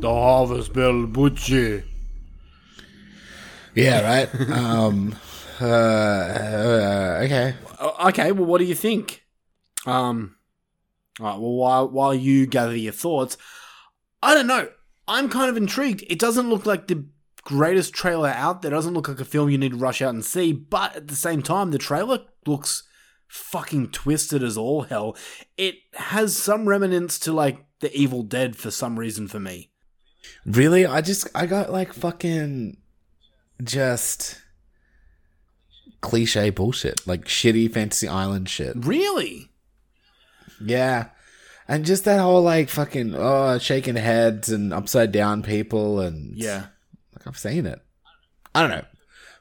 The harvest bell butcher. Yeah, right? Okay. Okay, well, what do you think? All right, well, while you gather your thoughts, I don't know. I'm kind of intrigued. It doesn't look like the greatest trailer out there. It doesn't look like a film you need to rush out and see, but at the same time, the trailer looks fucking twisted as all hell. It has some remnants to, like, The Evil Dead for some reason for me. Really? I got, like, fucking just cliche bullshit, like shitty Fantasy Island shit. Really? Yeah. And just that whole like fucking shaking heads and upside down people and yeah, like I've seen it. I don't know.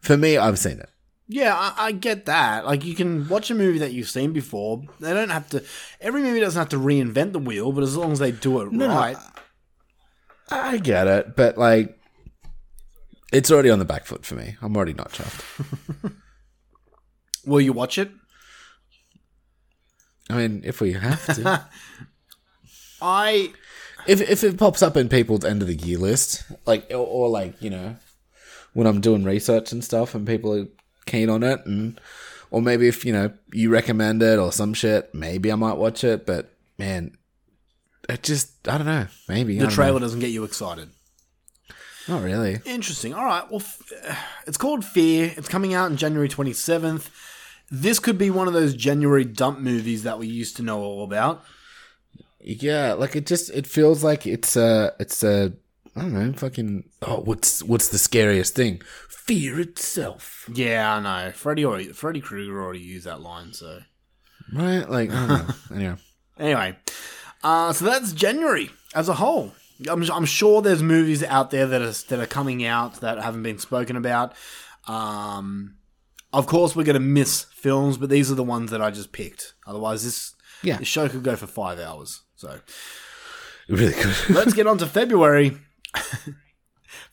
For me, I've seen it. Yeah, I get that. Like you can watch a movie that you've seen before. They don't have to. Every movie doesn't have to reinvent the wheel, but as long as they do it right. I get it, but like it's already on the back foot for me. I'm already not chuffed. Will you watch it? I mean, if we have to. If it pops up in people's end of the year list, like or like, you know, when I'm doing research and stuff and people are keen on it, and or maybe if, you know, you recommend it or some shit, maybe I might watch it, but man, it just, I don't know, maybe. The trailer doesn't get you excited. Not really. Interesting. All right, well, it's called Fear. It's coming out on January 27th. This could be one of those January dump movies that we used to know all about. Yeah, like it feels like it's a I don't know, fucking what's the scariest thing? Fear itself. Yeah, I know. Freddy Krueger already used that line, so right, like I don't know. Anyway. So that's January as a whole. I'm sure there's movies out there that are coming out that haven't been spoken about. Of course, we're going to miss films, but these are the ones that I just picked. Otherwise, this show could go for 5 hours. So it really could. Let's get on to February.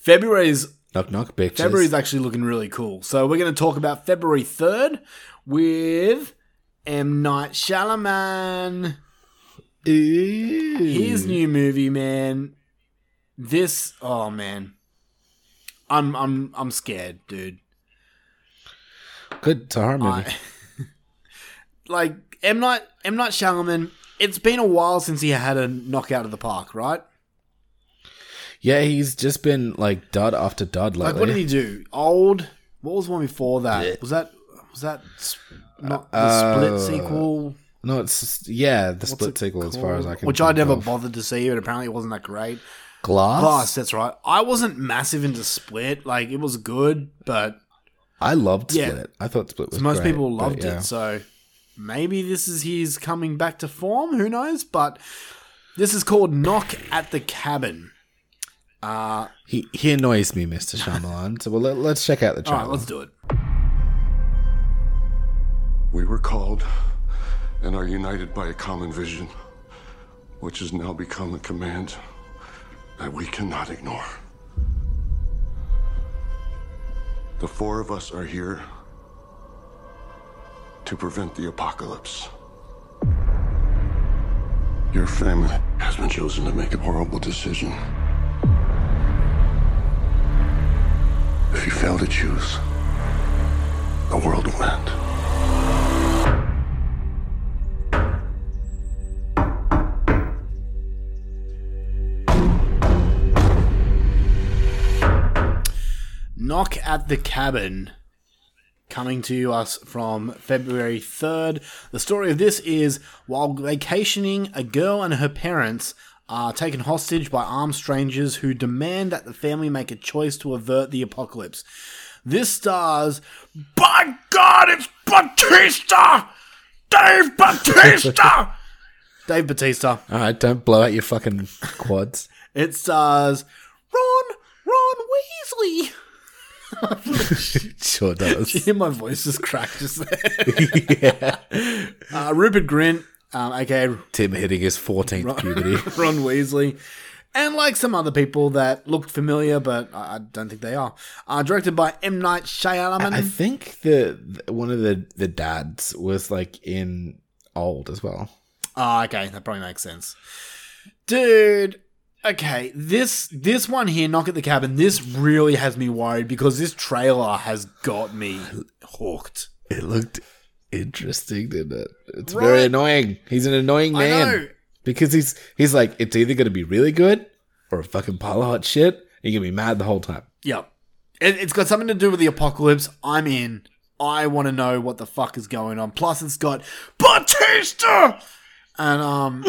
Knock, knock, bitches. February's actually looking really cool. So we're going to talk about February 3rd with M Night Shyamalan. Ooh. His new movie, man. This, oh man, I'm scared, dude. Good horror movie. Like M Night Shyamalan. It's been a while since he had a knockout of the park, right? Yeah, he's just been like dud after dud lately. Like, what did he do? Old. What was the one before that? Yeah. Was that not the Split sequel? No, it's, yeah, the Split sequel as far as I can. Which I never bothered to see, but apparently it wasn't that great. Glass, that's right. I wasn't massive into Split. Like, it was good, but I loved Split. Yeah. I thought Split was great. Most people loved it, so maybe this is his coming back to form. Who knows? But this is called Knock at the Cabin. He annoys me, Mr. Shyamalan. So let's check out the trailer. All right, let's do it. We were called and are united by a common vision, which has now become a command that we cannot ignore. The four of us are here to prevent the apocalypse. Your family has been chosen to make a horrible decision. If you fail to choose, the world will end. Knock at the Cabin, coming to us from February 3rd. The story of this is, while vacationing, a girl and her parents are taken hostage by armed strangers who demand that the family make a choice to avert the apocalypse. This stars... By God, it's Batista! Dave Batista! Dave Batista. Alright, don't blow out your fucking quads. It stars... Ron Weasley! Sure does. Did you hear my voice just cracked just there? Yeah. Rupert Grint, aka Tim hitting his 14th puberty. Ron Weasley, and like some other people that looked familiar, but I don't think they are. Directed by M Night Shyamalan. I think one of the dads was like in Old as well. Oh, okay, that probably makes sense, dude. Okay, this one here, Knock at the Cabin, this really has me worried because this trailer has got me hooked. It looked interesting, didn't it? It's right. Very annoying. He's an annoying man. I know. Because he's like, it's either going to be really good or a fucking pile of hot shit. You're going to be mad the whole time. Yep. It's got something to do with the apocalypse. I'm in. I want to know what the fuck is going on. Plus, it's got Batista! And,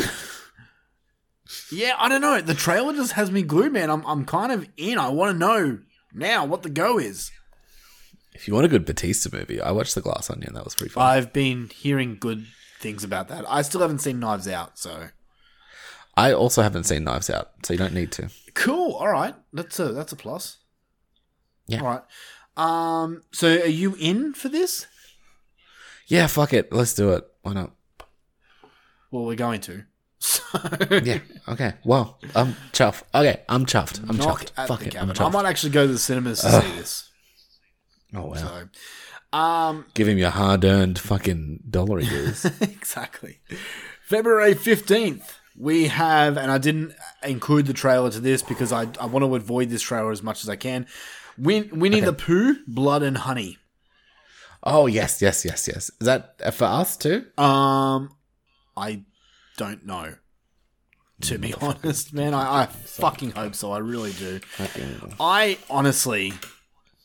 yeah, I don't know. The trailer just has me glued, man. I'm kind of in. I want to know now what the go is. If you want a good Batista movie, I watched The Glass Onion. That was pretty fun. I've been hearing good things about that. I still haven't seen Knives Out, so... I also haven't seen Knives Out, so you don't need to. Cool. All right. That's a plus. Yeah. All right. So are you in for this? Yeah, fuck it. Let's do it. Why not? Well, we're going to. So yeah, okay. Well, I'm chuffed. Okay, I'm chuffed. I'm chuffed. Fuck it, I'm chuffed. I might actually go to the cinemas to see this. Oh, wow. So, give him your hard-earned fucking dollar he is. Exactly. February 15th, we have, and I didn't include the trailer to this because I want to avoid this trailer as much as I can, Winnie the Pooh, Blood and Honey. Oh, yes. Is that for us too? I don't know, to be honest, man. I fucking hope so. I really do. I honestly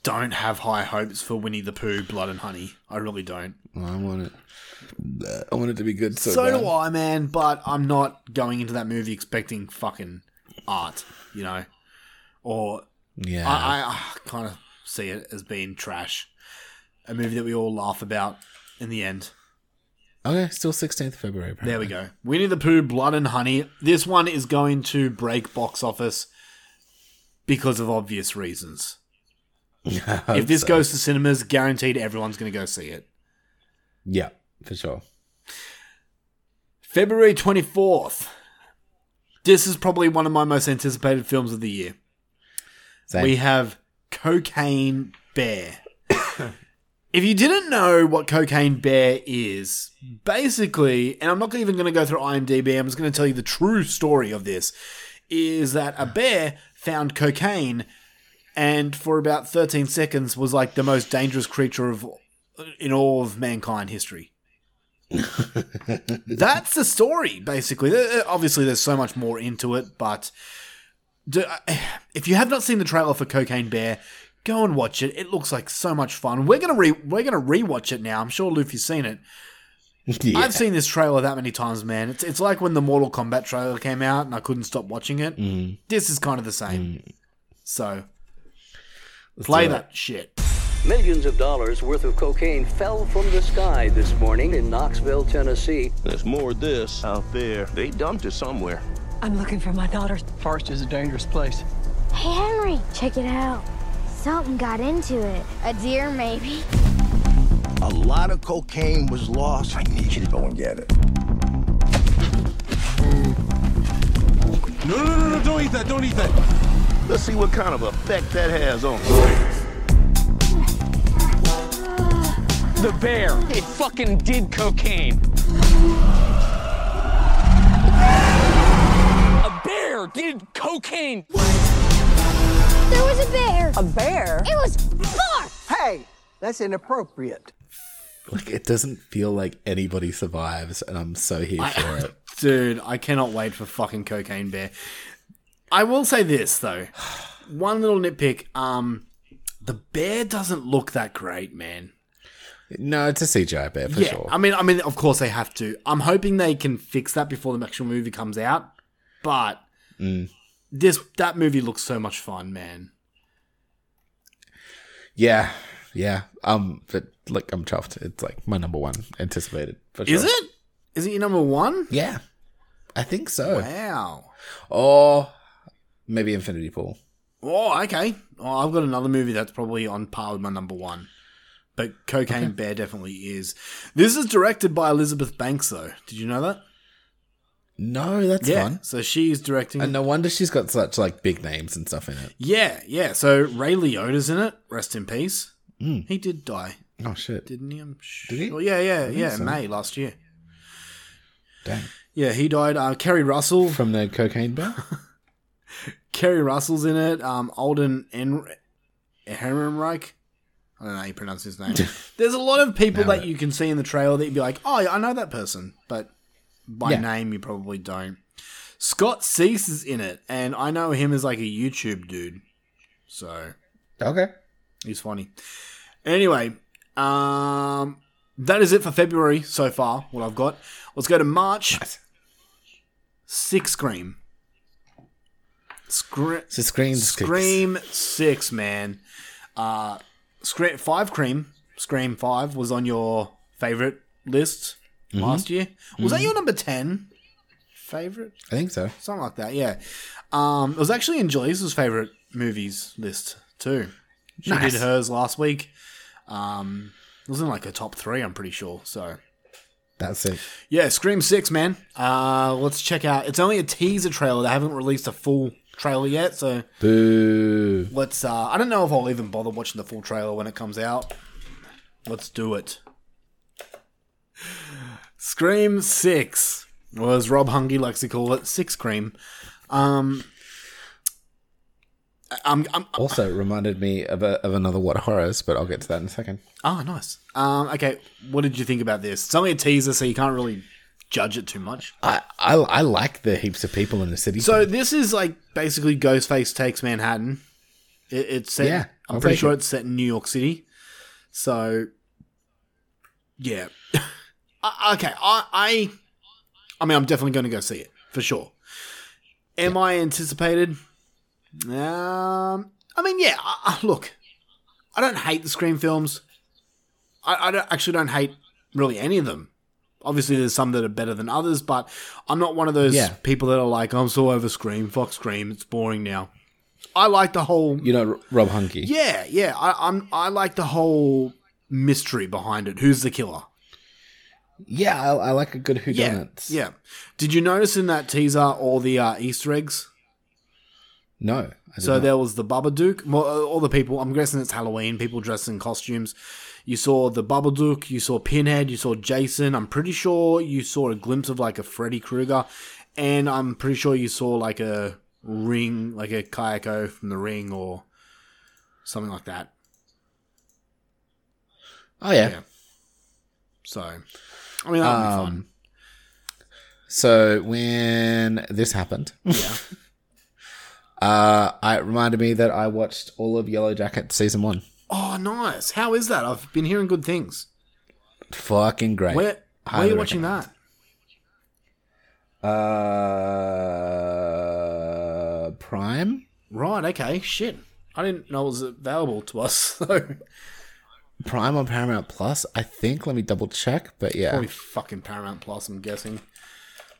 don't have high hopes for Winnie the Pooh, Blood and Honey. I really don't. I want it. I want it to be good. So do I, man. But I'm not going into that movie expecting fucking art, you know. Or yeah, I kind of see it as being trash, a movie that we all laugh about in the end. Okay, still 16th February. Apparently. There we go. Winnie the Pooh, Blood and Honey. This one is going to break box office because of obvious reasons. If this goes to cinemas, guaranteed everyone's going to go see it. Yeah, for sure. February 24th. This is probably one of my most anticipated films of the year. Same. We have Cocaine Bear. If you didn't know what Cocaine Bear is, basically, and I'm not even going to go through IMDb, I'm just going to tell you the true story of this, is that a bear found cocaine and for about 13 seconds was like the most dangerous creature in all of mankind history. That's the story, basically. Obviously, there's so much more into it, but if you have not seen the trailer for Cocaine Bear, go and watch it. It looks like so much fun. We're gonna rewatch it now. I'm sure Luffy's seen it. Yeah. I've seen this trailer that many times, man. It's like when the Mortal Kombat trailer came out and I couldn't stop watching it. Mm. This is kind of the same. Mm. So play that shit. Millions of dollars worth of cocaine fell from the sky this morning in Knoxville, Tennessee. There's more of this out there. They dumped it somewhere. I'm looking for my daughter. Forest is a dangerous place. Hey, Henry, check it out. Something got into it. A deer, maybe. A lot of cocaine was lost. I need you to go and get it. No, don't eat that, Let's see what kind of effect that has on me. The bear, it fucking did cocaine. bear did cocaine. What? There was a bear. A bear? It was barf. Hey, that's inappropriate. Like, it doesn't feel like anybody survives, and I'm so here for it. Dude, I cannot wait for fucking Cocaine Bear. I will say this, though. One little nitpick. The bear doesn't look that great, man. No, it's a CGI bear, for sure. I mean, of course they have to. I'm hoping they can fix that before the actual movie comes out. But that movie looks so much fun, man. Yeah. Yeah, but look, I'm chuffed. It's like my number one anticipated. For sure. Is it? Is it your number one? Yeah, I think so. Wow. Or maybe Infinity Pool. Oh, okay. Oh, I've got another movie that's probably on par with my number one, but Cocaine Bear definitely is. This is directed by Elizabeth Banks, though. Did you know that? No, that's fun. So she's directing, and no wonder she's got such like big names and stuff in it. Yeah, yeah. So Ray Liotta's in it. Rest in peace. Mm. He did die. Oh, shit. Didn't he? Did he? Well, yeah. So. May last year. Dang. Yeah, he died. Kerry Russell. From the Cocaine Bear? Kerry Russell's in it. Alden Ehrenreich. I don't know how you pronounce his name. There's a lot of people that you can see in the trailer that you'd be like, oh, yeah, I know that person. But by name, you probably don't. Scott Cease is in it. And I know him as like a YouTube dude. So. Okay. He's funny. Anyway, that is it for February so far, what I've got. Let's go to March. Nice. Scream. Scream 6, man. Scream 5 was on your favourite list last year. Was that your number 10 favourite? I think so. Something like that, yeah. It was actually in Jaleesa's favourite movies list too. She did hers last week. It was in like a top 3, I'm pretty sure. So that's it. Yeah, Scream 6, man. Let's check out. It's only a teaser trailer. They haven't released a full trailer yet. So boo. Let's. I don't know if I'll even bother watching the full trailer when it comes out. Let's do it. Scream 6, or as Rob Hungy likes to call it, Six Cream. I'm also reminded me of another What Horrors, but I'll get to that in a second. Oh, nice. Okay, what did you think about this? It's only a teaser, so you can't really judge it too much. I like the heaps of people in the city. So this is like basically Ghostface Takes Manhattan. It's set. Yeah, I'm pretty sure it's set in New York City. So yeah. Okay, I mean, I'm definitely going to go see it for sure. I anticipated? I mean, yeah, look, I don't hate the Scream films. I don't hate really any of them. Obviously, there's some that are better than others, but I'm not one of those people that are like, I'm so over Scream, fuck Scream, it's boring now. I like the whole... You know, Rob Hunky. Yeah, yeah, I like the whole mystery behind it. Who's the killer? Yeah, I like a good whodunit. Yeah, yeah. Did you notice in that teaser all the Easter eggs? No. So there was the Babadook. All the people, I'm guessing it's Halloween, people dressed in costumes. You saw the Babadook, you saw Pinhead, you saw Jason. I'm pretty sure you saw a glimpse of like a Freddy Krueger. And I'm pretty sure you saw like a ring, like a Kayako from The Ring or something like that. Oh, yeah. So, I mean, that would be fun. So, when this happened... Yeah. It reminded me that I watched all of Yellow Jacket season 1. Oh, nice. How is that? I've been hearing good things. Fucking great. Where are you watching that? Prime? Right, okay. Shit. I didn't know it was available to us. So. Prime on Paramount Plus, I think. Let me double check, but yeah. Probably fucking Paramount Plus, I'm guessing.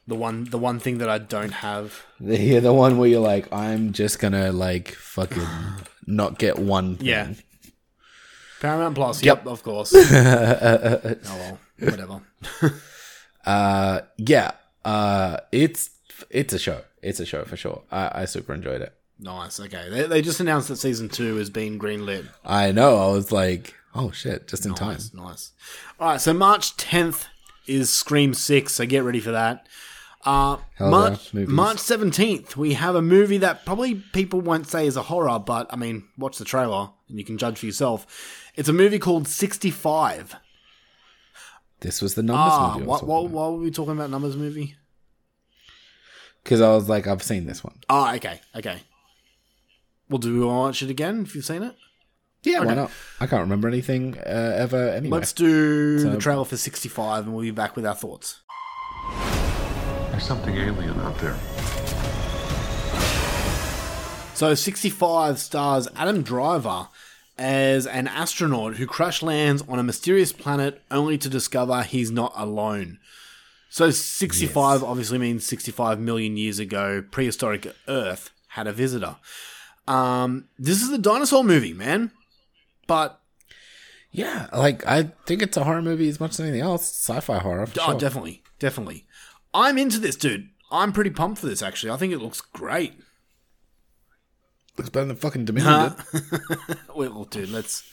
The one thing that I don't have. Yeah, the one where you're like, I'm just gonna like fucking not get one thing. Yeah. Paramount Plus. Yep, of course. Oh well, whatever. Yeah. It's a show. It's a show for sure. I super enjoyed it. Nice. Okay. They just announced that season 2 has been greenlit. I know. I was like, oh shit, just in time. Nice. All right. So March 10th is Scream 6. So get ready for that. March 17th, we have a movie that probably people won't say is a horror, but, I mean, watch the trailer and you can judge for yourself. It's a movie called 65. This was the numbers movie. Why were we talking about numbers movie? Because I was like, I've seen this one. Oh, okay. Well, do we want to watch it again if you've seen it? Yeah, okay. Why not? I can't remember anything ever anyway. Let's do the trailer for 65 and we'll be back with our thoughts. There's something alien out there. So 65 stars Adam Driver as an astronaut who crash lands on a mysterious planet only to discover he's not alone. So 65 obviously means 65 million years ago, prehistoric Earth had a visitor. This is the dinosaur movie, man. But yeah, like I think it's a horror movie as much as anything else. Sci-fi horror. For sure. Definitely. I'm into this, dude. I'm pretty pumped for this, actually. I think it looks great. Looks better than fucking Dominion. Well, dude, let's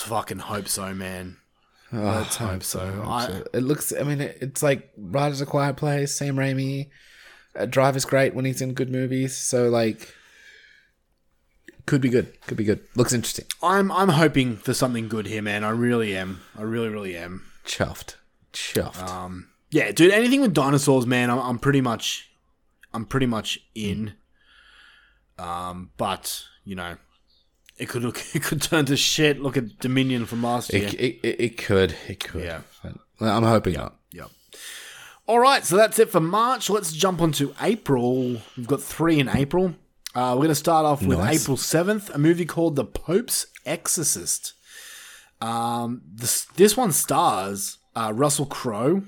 fucking hope so, man. Let's hope so. It looks. I mean, it's like Riders of the Quiet Place. Sam Raimi. Driver's great when he's in good movies. So like. Could be good. Looks interesting. I'm hoping for something good here, man. I really am. I really am. Chuffed. Yeah, dude. Anything with dinosaurs, man. I'm pretty much in. But you know, it could turn to shit. Look at Dominion from last year. It could. Yeah. I'm hoping not. Yep. All right. So that's it for March. Let's jump onto April. We've got 3 in April. We're going to start off with April 7th, a movie called The Pope's Exorcist. This one stars Russell Crowe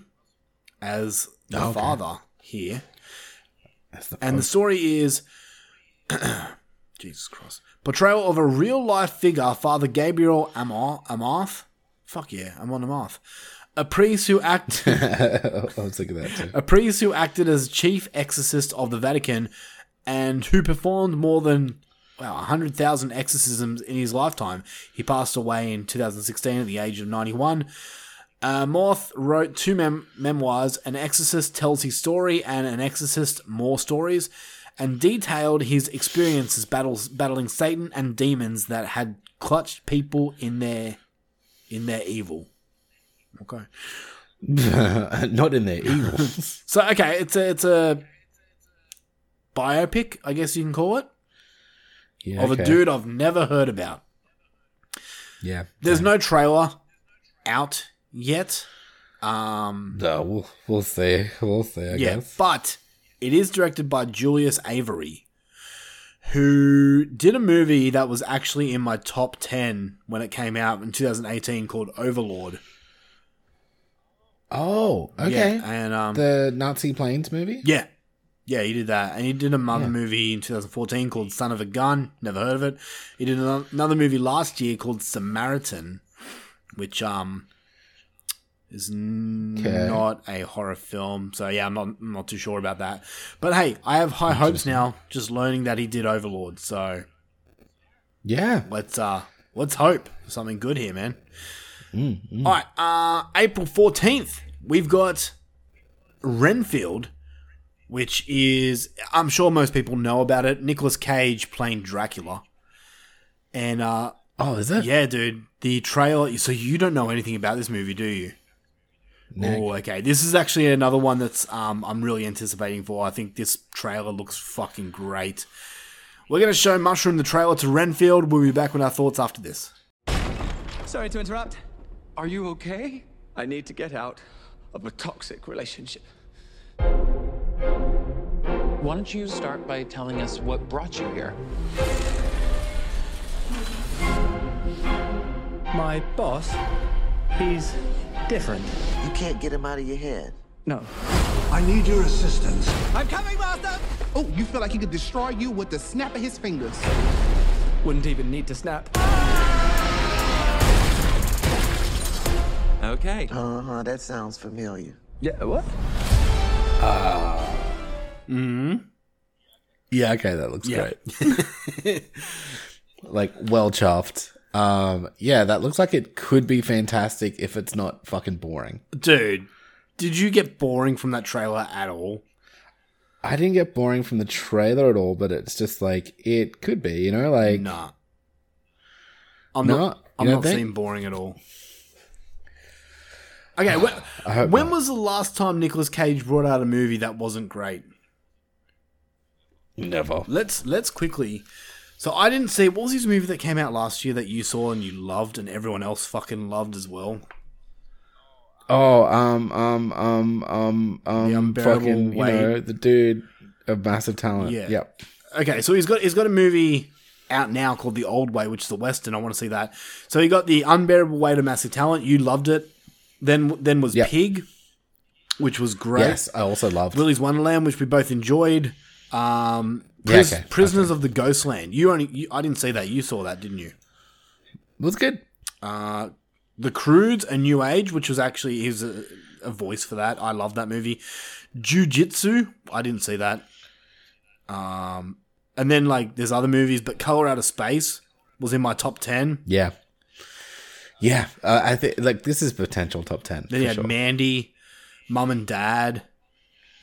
as the father here. And the story is, Jesus Christ, portrayal of a real-life figure, Father Gabriel Amath. Fuck yeah, I'm on Amath. A priest who acted as chief exorcist of the Vatican and who performed more than 100,000 exorcisms in his lifetime. He passed away in 2016 at the age of 91. Morth wrote 2 memoirs, An Exorcist Tells His Story and An Exorcist More Stories, and detailed his experiences battling Satan and demons that had clutched people in their evil. Okay. Not in their evil. So, okay, it's a biopic, I guess you can call it, a dude I've never heard about. Yeah, there's no trailer out yet. No, we'll see. I guess. But it is directed by Julius Avery, who did a movie that was actually in my top 10 when it came out in 2018 called Overlord. Oh, okay, yeah, and the Nazi planes movie. Yeah. Yeah, he did that. And he did another movie in 2014 called Son of a Gun. Never heard of it. He did another movie last year called Samaritan, which is not a horror film. So, yeah, I'm not too sure about that. But, hey, I have high hopes now just learning that he did Overlord. So, yeah. Let's hope for something good here, man. All right, April 14th, we've got Renfield, which is, I'm sure most people know about it, Nicolas Cage playing Dracula. And is it? Yeah, dude. The trailer, so you don't know anything about this movie, do you? No. Oh, okay. This is actually another one that's I'm really anticipating for. I think this trailer looks fucking great. We're going to show Mushroom the trailer to Renfield. We'll be back with our thoughts after this. Sorry to interrupt. Are you okay? I need to get out of a toxic relationship. Why don't you start by telling us what brought you here? My boss, he's different. You can't get him out of your head. No. I need your assistance. I'm coming, master! Oh, you feel like he could destroy you with the snap of his fingers. Wouldn't even need to snap. Okay. Uh-huh, that sounds familiar. Yeah, what? Yeah, okay, that looks great. Like, well chuffed. Yeah, that looks like it could be fantastic if it's not fucking boring. Dude, Did you get boring from that trailer at all? I didn't get boring from the trailer at all, but it's just like, it could be, you know, like... Nah. I'm not seeing boring at all. Okay, when was the last time Nicolas Cage brought out a movie that wasn't great? Never. Let's quickly... So I didn't see... What was his movie that came out last year that you saw and you loved and everyone else fucking loved as well? Oh, The Unbearable fucking, Weight. You know, the dude of massive talent. Yeah. Yep. Okay, so he's got a movie out now called The Old Way, which is the Western. I want to see that. So he got The Unbearable Weight of Massive Talent. You loved it. Then was Pig, which was great. Yes, I also loved Willy's Wonderland, which we both enjoyed. Prisoners of the Ghostland. I didn't see that. You saw that, didn't you? It was good. The Croods, A New Age, which was actually his a voice for that. I love that movie. Jiu-Jitsu. I didn't see that. And then like there's other movies, but Color Out of Space was in my top 10. Yeah. Yeah, I think like this is potential top 10. Then you had Mandy, Mum and Dad.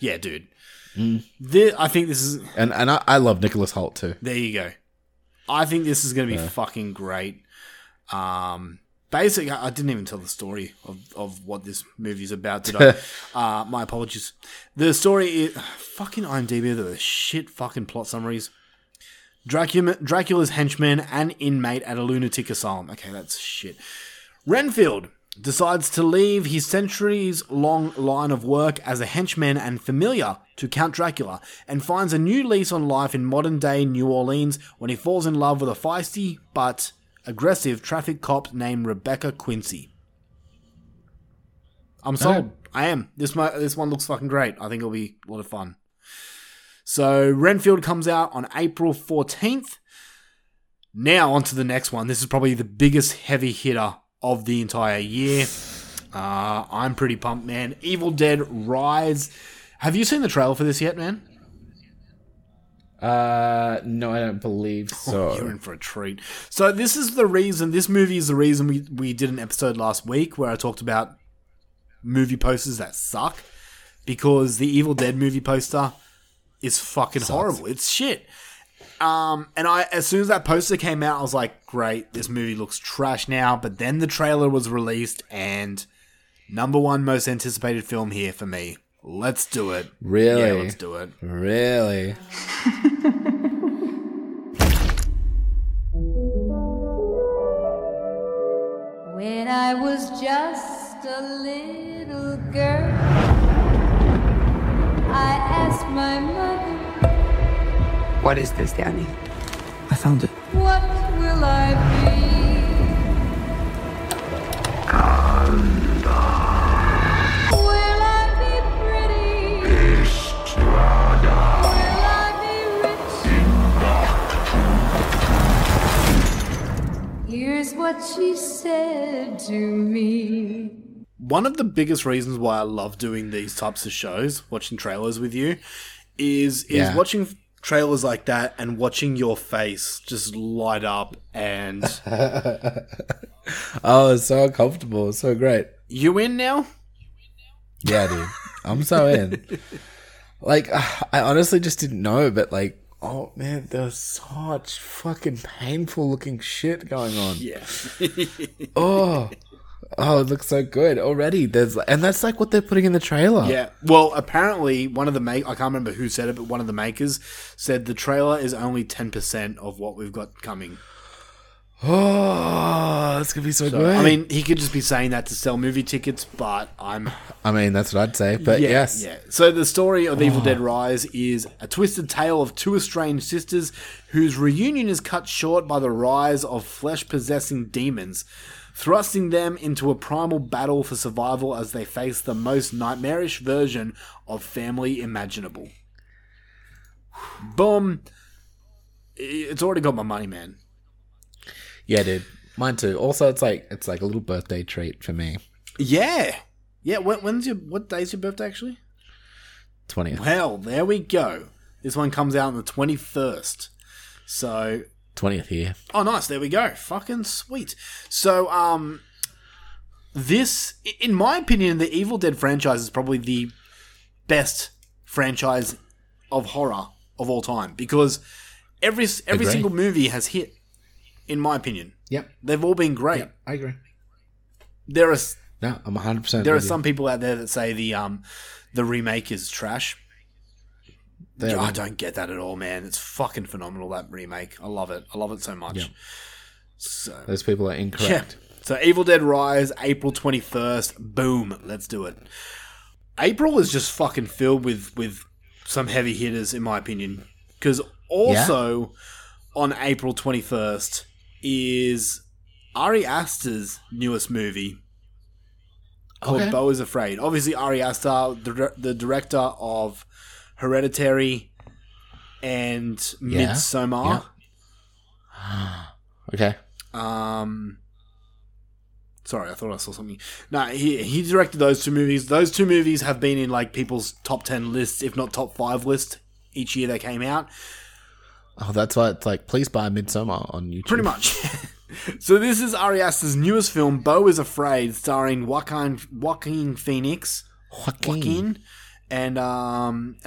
Yeah, dude. Mm. I think this is... And I love Nicholas Hoult too. There you go. I think this is going to be fucking great. Basically, I didn't even tell the story of what this movie's about, did I? My apologies. The story is... Fucking IMDb, the shit fucking plot summaries. Dracula's henchman, an inmate at a lunatic asylum. Okay, that's shit. Renfield decides to leave his centuries-long line of work as a henchman and familiar to Count Dracula and finds a new lease on life in modern-day New Orleans when he falls in love with a feisty but aggressive traffic cop named Rebecca Quincy. I'm sold. I am. This one looks fucking great. I think it'll be a lot of fun. So, Renfield comes out on April 14th. Now, on to the next one. This is probably the biggest heavy hitter of the entire year. I'm pretty pumped, man. Evil Dead Rise. Have you seen the trailer for this yet, man? No, I don't believe so. You're in for a treat. So, this movie is the reason we did an episode last week where I talked about movie posters that suck. Because the Evil Dead movie poster... is fucking horrible. It's shit. And as soon as that poster came out, I was like, great, this movie looks trash now. But then the trailer was released and number one most anticipated film here for me. Let's do it. Really? Yeah, let's do it. Really? When I was just a little girl, I asked my mother, what is this, Danny? I found it. What will I be? Kanda. Will I be pretty? Estrada. Will I be rich? Timbuktu. Here's what she said to me. One of the biggest reasons why I love doing these types of shows, watching trailers with you, is watching trailers like that and watching your face just light up and... Oh, it's so uncomfortable. It's so great. You in now? Yeah, dude. I'm so in. Like, I honestly just didn't know, but like, oh, man, there's such fucking painful-looking shit going on. Yeah. Oh, it looks so good already. And that's like what they're putting in the trailer. Yeah. Well, apparently one of the I can't remember who said it, but one of the makers said the trailer is only 10% of what we've got coming. Oh, that's gonna be so good. I mean, he could just be saying that to sell movie tickets, but I mean, that's what I'd say. But yeah, yes. Yeah. So the story of Evil Dead Rise is a twisted tale of two estranged sisters whose reunion is cut short by the rise of flesh-possessing demons, thrusting them into a primal battle for survival as they face the most nightmarish version of family imaginable. Boom. It's already got my money, man. Yeah, dude. Mine too. Also, it's like a little birthday treat for me. Yeah. Yeah, what day's your birthday, actually? 20th. Well, there we go. This one comes out on the 21st. So... 20th here. Oh, nice. There we go. Fucking sweet. So, This, in my opinion, the Evil Dead franchise is probably the best franchise of horror of all time because every single movie has hit, in my opinion. Yep. They've all been great. Yep, I agree. I'm 100%. There are some people out there that say the remake is trash. I don't get that at all, man. It's fucking phenomenal, that remake. I love it. I love it so much. Yep. So those people are incorrect. Yeah. So Evil Dead Rise, April 21st. Boom. Let's do it. April is just fucking filled with some heavy hitters, in my opinion. Because also on April 21st is Ari Aster's newest movie called Beau is Afraid. Obviously, Ari Aster, the director of Hereditary and Midsommar. Yeah. Okay. Sorry, I thought I saw something. No, he directed those two movies. Those two movies have been in like people's top 10 lists, if not top 5 list, each year they came out. Oh, that's why it's like, please buy Midsommar on YouTube. Pretty much. So this is Ari Aster's newest film, Beau is Afraid, starring Joaquin Phoenix. Joaquin. And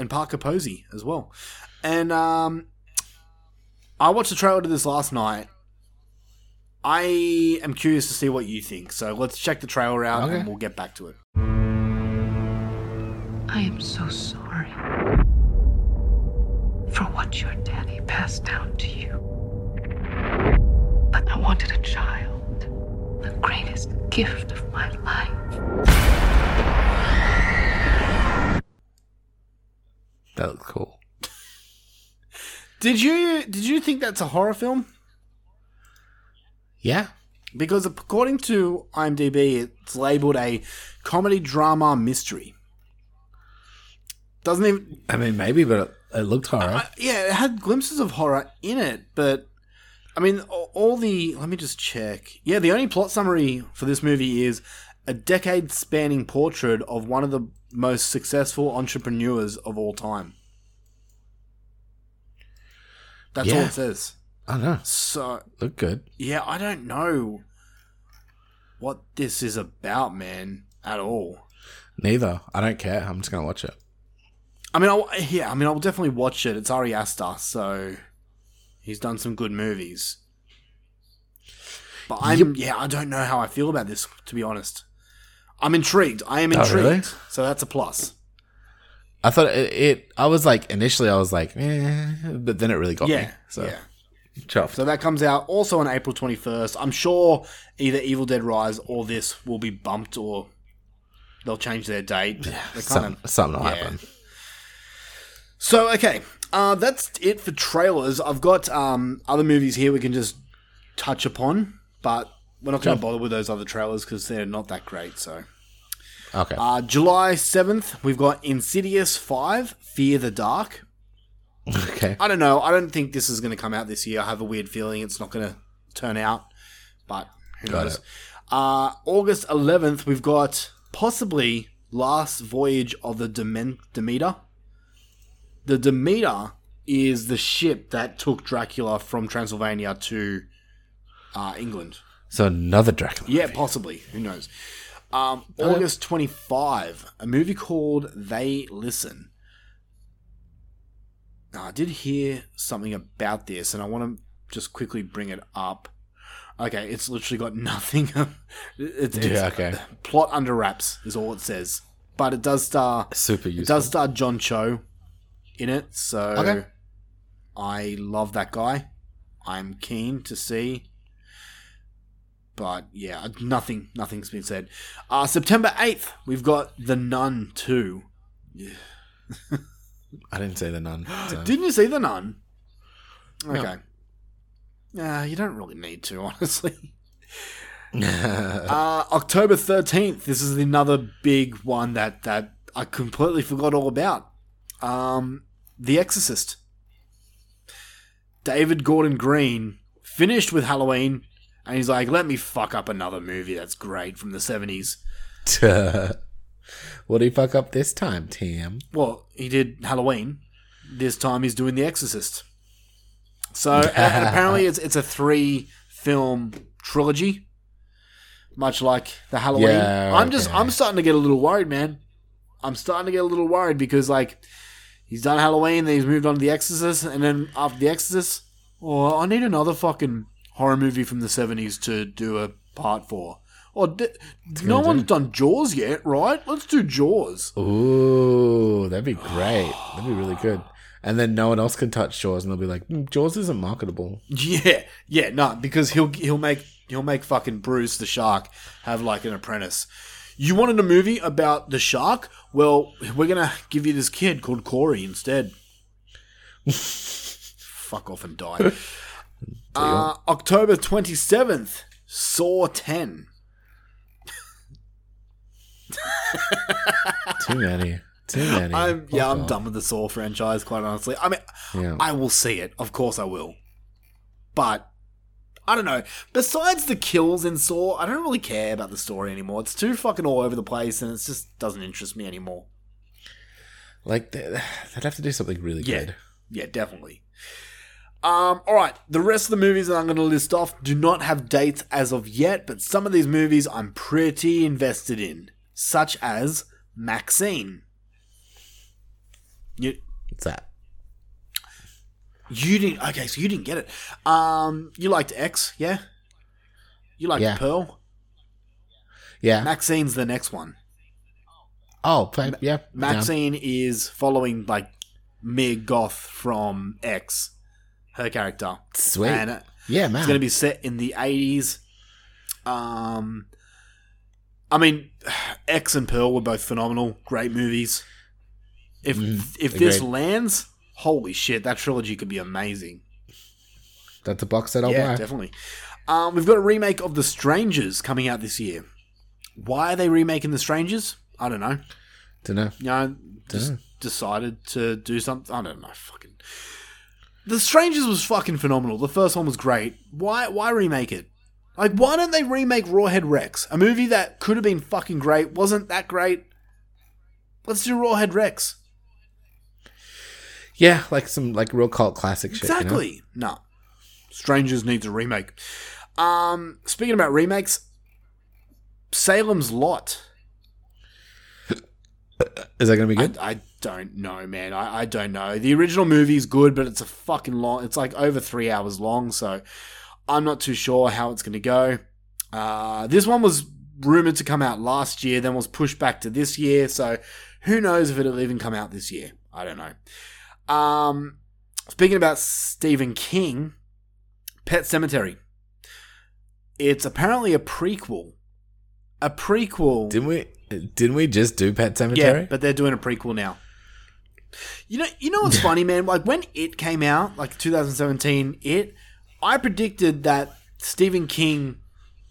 Parker Posey as well. And I watched the trailer to this last night. I am curious to see what you think. So let's check the trailer out and we'll get back to it. I am so sorry for what your daddy passed down to you. But I wanted a child, the greatest gift of my life. That looked cool. Did you think that's a horror film? Yeah. Because according to IMDb, it's labelled a comedy, drama, mystery. Doesn't even... I mean, maybe, but it looked horror. It had glimpses of horror in it, but... I mean, all the... Let me just check. Yeah, the only plot summary for this movie is a decade-spanning portrait of one of the most successful entrepreneurs of all time. That's all it says. I don't know. So look good. Yeah, I don't know what this is about, man, at all. Neither. I don't care. I'm just gonna watch it. I will definitely watch it. It's Ari Aster, so he's done some good movies. But I don't know how I feel about this, to be honest. I'm intrigued. I am intrigued. Oh, really? So that's a plus. I thought I was like, eh, but then it really got me. So. Yeah. Chuffed. So that comes out also on April 21st. I'm sure either Evil Dead Rise or this will be bumped or they'll change their date. Something will happen. So, okay. That's it for trailers. I've got other movies here we can just touch upon, but we're not going to bother with those other trailers because they're not that great. So, okay. July 7th, we've got Insidious 5, Fear the Dark. Okay. I don't know. I don't think this is going to come out this year. I have a weird feeling it's not going to turn out, but who knows? August 11th, we've got possibly Last Voyage of the Demeter. The Demeter is the ship that took Dracula from Transylvania to England. So another Dracula. Yeah, possibly. Who knows? August 25, a movie called They Listen. Now, I did hear something about this, and I want to just quickly bring it up. Okay, it's literally got nothing. Plot under wraps is all it says, but it does star. Super useful. It does star John Cho in it, so I love that guy. I'm keen to see, but yeah, nothing's been said. September 8th, we've got The Nun 2. Yeah. I didn't see The Nun. So. Didn't you see The Nun? Okay. No. You don't really need to, honestly. October 13th. This is another big one that I completely forgot all about. The Exorcist. David Gordon Green finished with Halloween, and he's like, let me fuck up another movie that's great from the 70s. What did he fuck up this time, Tim? Well, he did Halloween. This time he's doing The Exorcist. So, apparently it's a 3-film trilogy. much like the Halloween. Yeah, I'm starting to get a little worried, man. I'm starting to get a little worried because, like, he's done Halloween, then he's moved on to The Exorcist, and then after The Exorcist, oh, I need another fucking horror movie from the 70s to do a part 4. Or no one's done Jaws yet, right? Let's do Jaws. Ooh, that'd be great. That'd be really good. And then no one else can touch Jaws, and they'll be like, Jaws isn't marketable. Yeah, no, because he'll make fucking Bruce the shark have like an apprentice. You wanted a movie about the shark? Well, we're gonna give you this kid called Corey instead. Fuck off and die. October 27th, Saw 10. Too many. I'm done with the Saw franchise, quite honestly. I mean, yeah. I will see it. Of course I will. But, I don't know. Besides the kills in Saw, I don't really care about the story anymore. It's too fucking all over the place, and it just doesn't interest me anymore. Like, they'd have to do something really good. Yeah, definitely. All right, the rest of the movies that I'm going to list off do not have dates as of yet, but some of these movies I'm pretty invested in, such as Maxine. What's that? You didn't... Okay, so you didn't get it. You liked X, yeah? You liked Pearl? Yeah. Maxine's the next one. Oh, yeah. Maxine is following, like, Mia Goth from X, her character. Sweet. And yeah, man. It's going to be set in the 80s. I mean, X and Pearl were both phenomenal. Great movies. If this lands, holy shit, that trilogy could be amazing. That's a box set I'll buy. Yeah, definitely. We've got a remake of The Strangers coming out this year. Why are they remaking The Strangers? I don't know. No, just decided to do something. I don't know. Fucking The Strangers was fucking phenomenal. The first one was great. Why remake it? Like, why don't they remake Rawhead Rex? A movie that could have been fucking great, wasn't that great. Let's do Rawhead Rex. Yeah, like some like real cult classic shit. Exactly. You know? No. Strangers needs a remake. Speaking about remakes, Salem's Lot. Is that going to be good? I don't know, man. I don't know. The original movie is good, but it's a fucking long... It's like over 3 hours long, so I'm not too sure how it's going to go. This one was rumored to come out last year, then was pushed back to this year, so who knows if it'll even come out this year. I don't know. Speaking about Stephen King, Pet Sematary. It's apparently a prequel. A prequel. Didn't we just do Pet Sematary? Yeah, but they're doing a prequel now. You know what's funny, man? Like, when It came out, like 2017, I predicted that Stephen King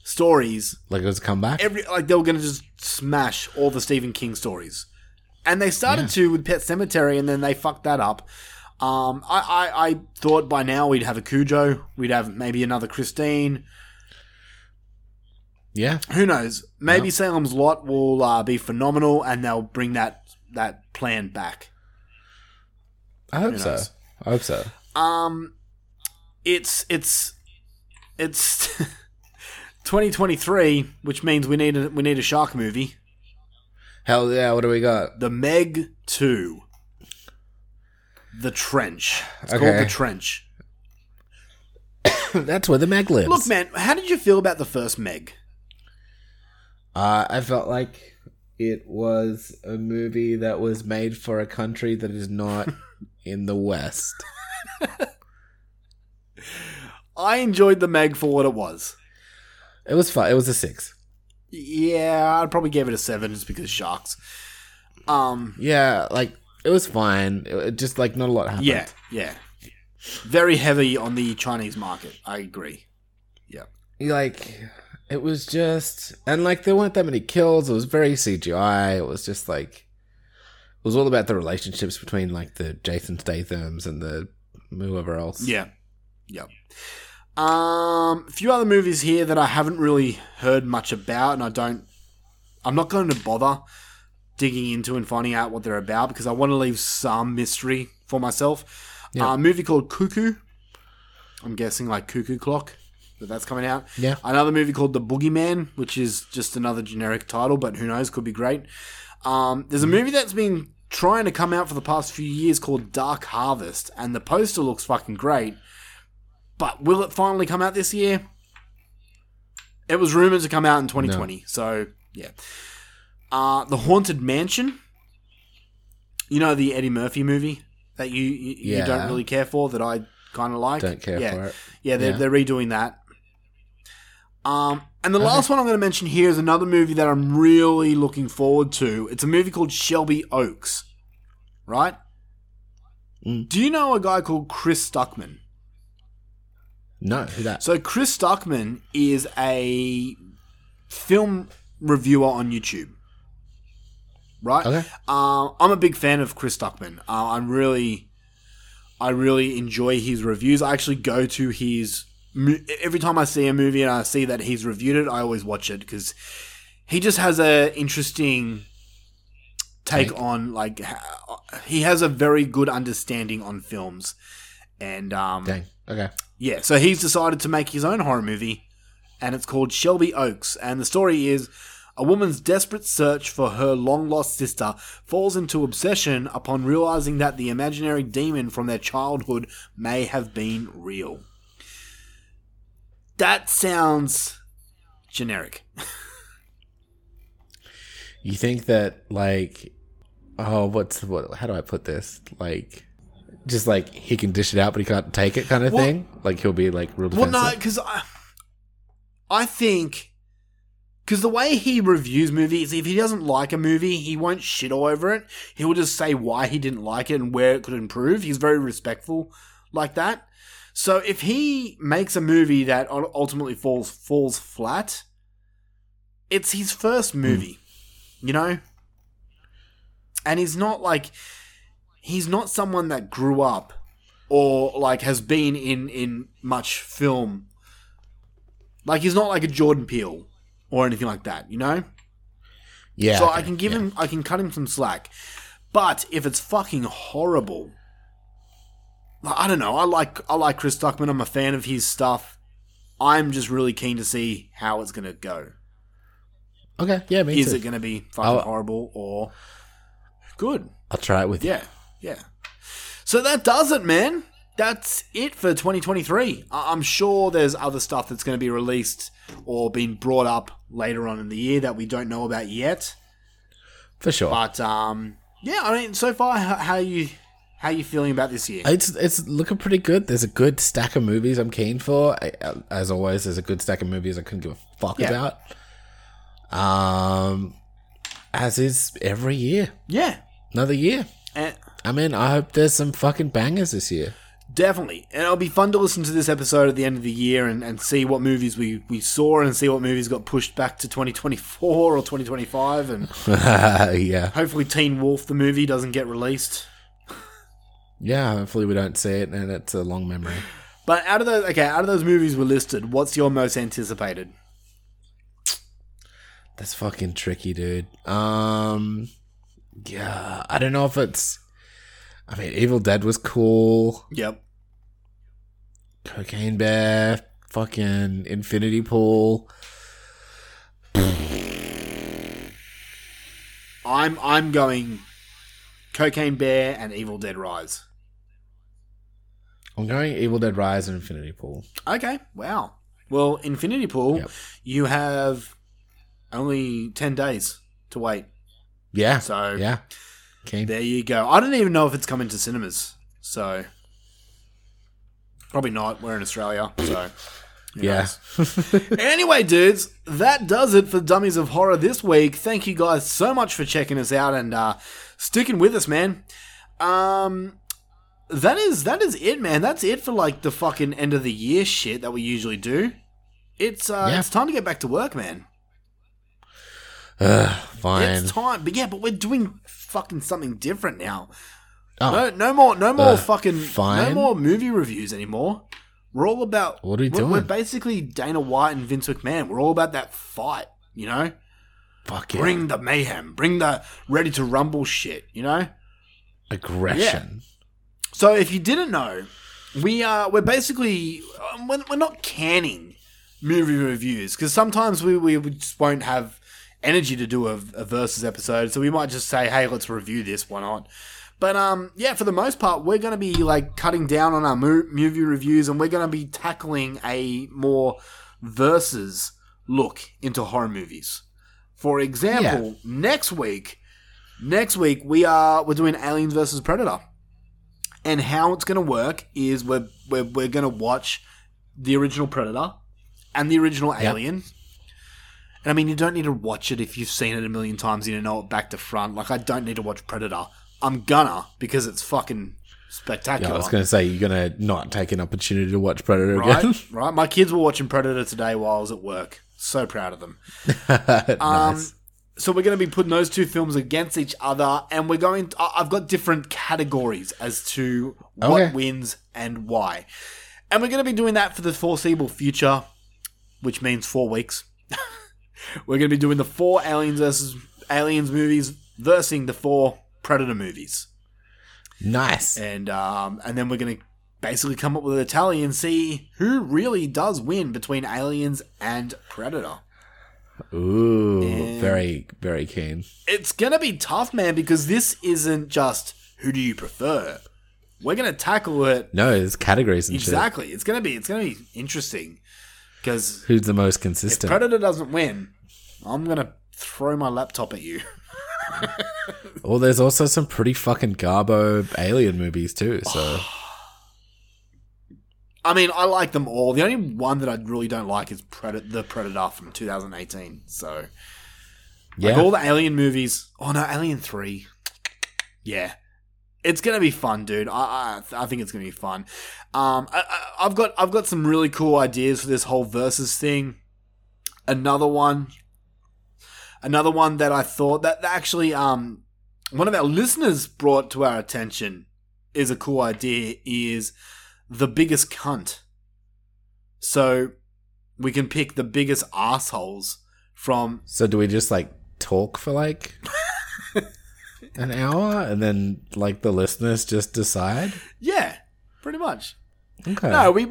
stories... Like, it was a comeback? Like, they were going to just smash all the Stephen King stories. And they started to with Pet Sematary, and then they fucked that up. I thought by now we'd have a Cujo. We'd have maybe another Christine. Yeah. Who knows? Maybe Salem's Lot will be phenomenal, and they'll bring that plan back. I hope so. It's 2023, which means we need a shark movie. Hell yeah, what do we got? The Meg 2. The Trench. It's called The Trench. That's where the Meg lives. Look, man, how did you feel about the first Meg? I felt like it was a movie that was made for a country that is not in the West. I enjoyed the Meg for what it was. It was fun. It was a 6. Yeah, I'd probably give it a 7 just because sharks. Yeah, like, it was fine. It just, like, not a lot happened. Yeah. Very heavy on the Chinese market. I agree. Yeah. Like, it was just... And, like, there weren't that many kills. It was very CGI. It was just, like... It was all about the relationships between, like, the Jason Stathams and the whoever else. Yeah. A few other movies here that I haven't really heard much about, and I'm not going to bother digging into and finding out what they're about because I want to leave some mystery for myself. A movie called Cuckoo. I'm guessing like Cuckoo Clock. that's coming out. Yeah. Another movie called The Boogeyman, which is just another generic title, but who knows, could be great. There's a movie that's been trying to come out for the past few years called Dark Harvest, and the poster looks fucking great. But will it finally come out this year? It was rumored to come out in 2020, so yeah. The Haunted Mansion. You know, the Eddie Murphy movie that you don't really care for, that I kind of like. Don't care for it. Yeah, they're redoing that. And the last one I'm going to mention here is another movie that I'm really looking forward to. It's a movie called Shelby Oaks, right? Mm. Do you know a guy called Chris Stuckman? No, who that? So Chris Stuckman is a film reviewer on YouTube, right? Okay. I'm a big fan of Chris Stuckman. I really enjoy his reviews. I actually go to his... Every time I see a movie and I see that he's reviewed it, I always watch it because he just has an interesting take on, like, he has a very good understanding on films. And okay, yeah. So he's decided to make his own horror movie, and it's called Shelby Oaks. And the story is a woman's desperate search for her long-lost sister falls into obsession upon realizing that the imaginary demon from their childhood may have been real. That sounds generic. You think that, like, how do I put this? Like, just like he can dish it out, but he can't take it, kind of thing. Like he'll be like real defensive. Well, no, because I think because the way he reviews movies, if he doesn't like a movie, he won't shit all over it. He will just say why he didn't like it and where it could improve. He's very respectful like that. So if he makes a movie that ultimately falls flat, it's his first movie, you know? And he's not someone that grew up or like has been in much film. Like he's not like a Jordan Peele or anything like that, you know? Yeah. So I can give him, I can cut him some slack. But if it's fucking horrible, I don't know. I like Chris Stuckman. I'm a fan of his stuff. I'm just really keen to see how it's going to go. Okay, yeah, me too. Is it going to be fucking horrible or good? I'll try it with you. Yeah. So that does it, man. That's it for 2023. I'm sure there's other stuff that's going to be released or been brought up later on in the year that we don't know about yet. For sure. But, yeah, I mean, so far, How are you feeling about this year? It's looking pretty good. There's a good stack of movies I'm keen for. As always, there's a good stack of movies I couldn't give a fuck about. As is every year. Yeah. Another year. I mean, I hope there's some fucking bangers this year. Definitely. And it'll be fun to listen to this episode at the end of the year and see what movies we saw and see what movies got pushed back to 2024 or 2025. And yeah. Hopefully Teen Wolf, the movie, doesn't get released. Yeah, hopefully we don't see it, and it's a long memory. But out of those movies we listed, what's your most anticipated? That's fucking tricky, dude. Yeah, I don't know if it's... I mean, Evil Dead was cool. Yep. Cocaine Bear, fucking Infinity Pool. I'm going Cocaine Bear and Evil Dead Rise. I'm going Evil Dead Rise and Infinity Pool. Okay, wow. Well, Infinity Pool, you have only 10 days to wait. Yeah. So, yeah. Okay. There you go. I don't even know if it's coming to cinemas. So, probably not. We're in Australia. So, yeah. Anyway, dudes, that does it for Dummies of Horror this week. Thank you guys so much for checking us out and sticking with us, man. That is it, man. That's it for like the fucking end of the year shit that we usually do. It's time to get back to work, man. Fine. It's time, but we're doing fucking something different now. Oh. No more fucking fine. No more movie reviews anymore. We're all about... What are we doing? We're basically Dana White and Vince McMahon. We're all about that fight, you know? Fuck yeah. Bring the mayhem. Bring the ready-to-rumble shit, you know? Aggression. Yeah. So if you didn't know, we're basically... We're not canning movie reviews, because sometimes we just won't have energy to do a versus episode, so we might just say, hey, let's review this, why not? But yeah, for the most part, we're going to be like cutting down on our movie reviews, and we're going to be tackling a more versus look into horror movies. For example, next week we're doing Aliens versus Predator, and how it's going to work is we're going to watch the original Predator and the original Alien. And I mean, you don't need to watch it if you've seen it a million times. You know it back to front. Like, I don't need to watch Predator. I'm gonna, because it's fucking spectacular. Yeah, I was going to say, you're going to not take an opportunity to watch Predator again. Right. My kids were watching Predator today while I was at work. So proud of them. Nice. So we're going to be putting those two films against each other, and we're going... I've got different categories as to what wins and why. And we're going to be doing that for the foreseeable future, which means 4 weeks. We're going to be doing the 4 Aliens movies versus the 4... Predator movies. Nice. And then we're going to basically come up with a tally and see who really does win between Aliens and Predator. Ooh, and very, very keen. It's going to be tough, man, because this isn't just who do you prefer. We're going to tackle it. No, there's categories and shit. Exactly. It's going to be interesting, because who's the most consistent? If Predator doesn't win, I'm going to throw my laptop at you. Well, there's also some pretty fucking garbo Alien movies too, so. I mean, I like them all. The only one that I really don't like is the Predator from 2018, so. Yeah. Like all the Alien movies. Oh no, Alien 3. Yeah. It's going to be fun, dude. I think it's going to be fun. I've got some really cool ideas for this whole versus thing. Another one that I thought that actually one of our listeners brought to our attention is a cool idea is the biggest cunt. So we can pick the biggest assholes from... So do we just like talk for like an hour and then like the listeners just decide? Yeah, pretty much. Okay. No, we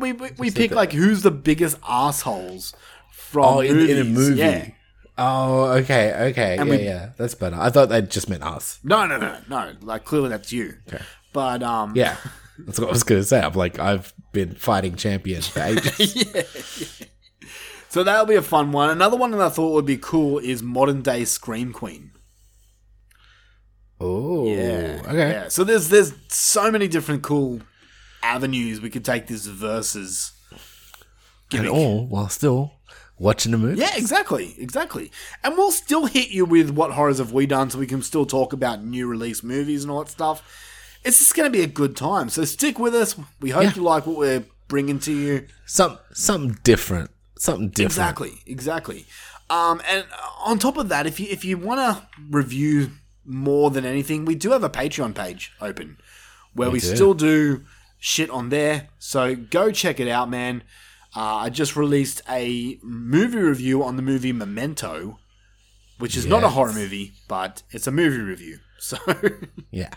pick like who's the biggest assholes from in a movie. Yeah. Oh, okay. And that's better. I thought they just meant us. No. Like, clearly that's you. Okay. But, yeah, that's what I was going to say. I'm like, I've been fighting champions for ages. Yeah. So that'll be a fun one. Another one that I thought would be cool is modern-day Scream Queen. Oh, yeah. Okay. Yeah. So there's so many different cool avenues we could take this versus gimmick. And all while still... watching a movie. Yeah, exactly. And we'll still hit you with what horrors have we done, so we can still talk about new release movies and all that stuff. It's just going to be a good time. So stick with us. We hope you like what we're bringing to you. Something different. Exactly. And on top of that, if you want to review more than anything, we do have a Patreon page open where we still do shit on there. So go check it out, man. I just released a movie review on the movie Memento, which is not a horror movie, but it's a movie review. So yeah,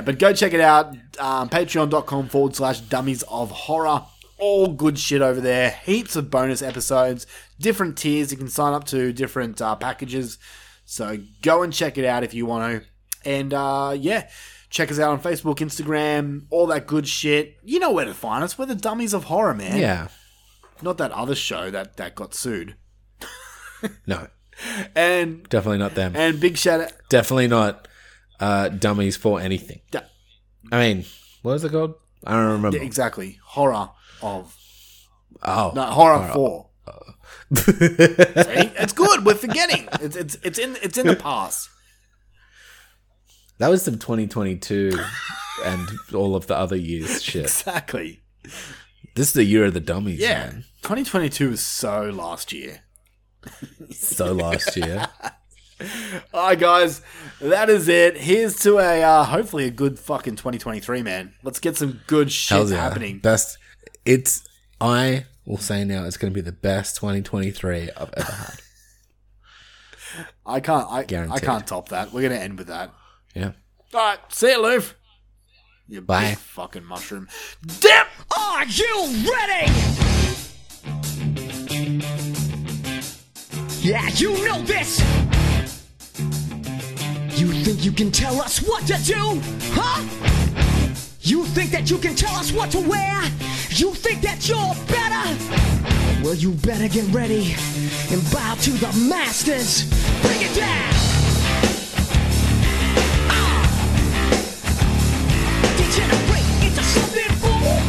but go check it out. Patreon.com/dummiesofhorror. All good shit over there. Heaps of bonus episodes, different tiers. You can sign up to different packages. So go and check it out if you want to. And check us out on Facebook, Instagram, all that good shit. You know where to find us. We're the Dummies of Horror, man. Yeah. Not that other show that got sued. No. And definitely not them. And big shout out. Definitely not Dummies for anything. I mean, what is it called? I don't remember. Yeah, exactly. Horror of. Oh. No, horror. For. See? It's good. We're forgetting. It's in the past. That was some 2022 and all of the other years shit. Exactly. This is the year of the dummies, man. 2022 is so last year. All right, guys. That is it. Here's to a hopefully a good fucking 2023, man. Let's get some good shit happening. Best. I will say now, it's going to be the best 2023 I've ever had. I can't top that. We're going to end with that. Yeah. All right. See you, Loof. You big fucking mushroom. Dip! Are you ready? Yeah, you know this! You think you can tell us what to do? Huh? You think that you can tell us what to wear? You think that you're better? Well, you better get ready and bow to the masters. Bring it down! Degenerate into something fool.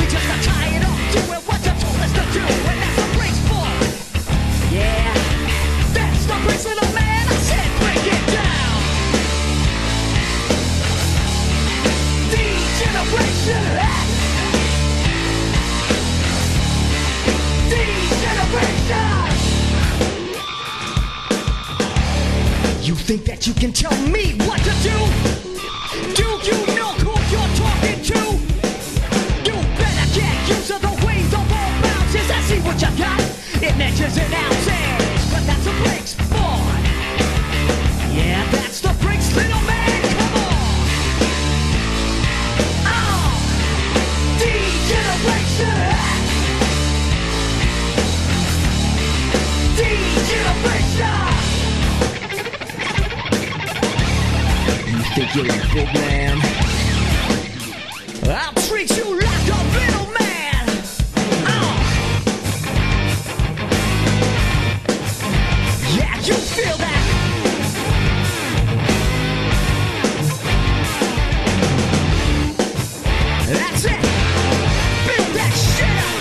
We just got tired of doing what you told us to do, and that's the brace for it. Yeah, that's the brace for the man. I said break it down. Degeneration. You think that you can tell me what to do? Do you know who you're talking to? You better get used to the ways of all bounces. I see what you got. It measures in ounces, but that's a breaks board. Yeah, that's the breaks, little man. Come on. Oh, degeneration. You think you're a big man? I'll treat you like a little man. Oh. Yeah, you feel that? That's it. Build that shit up.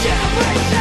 Generation!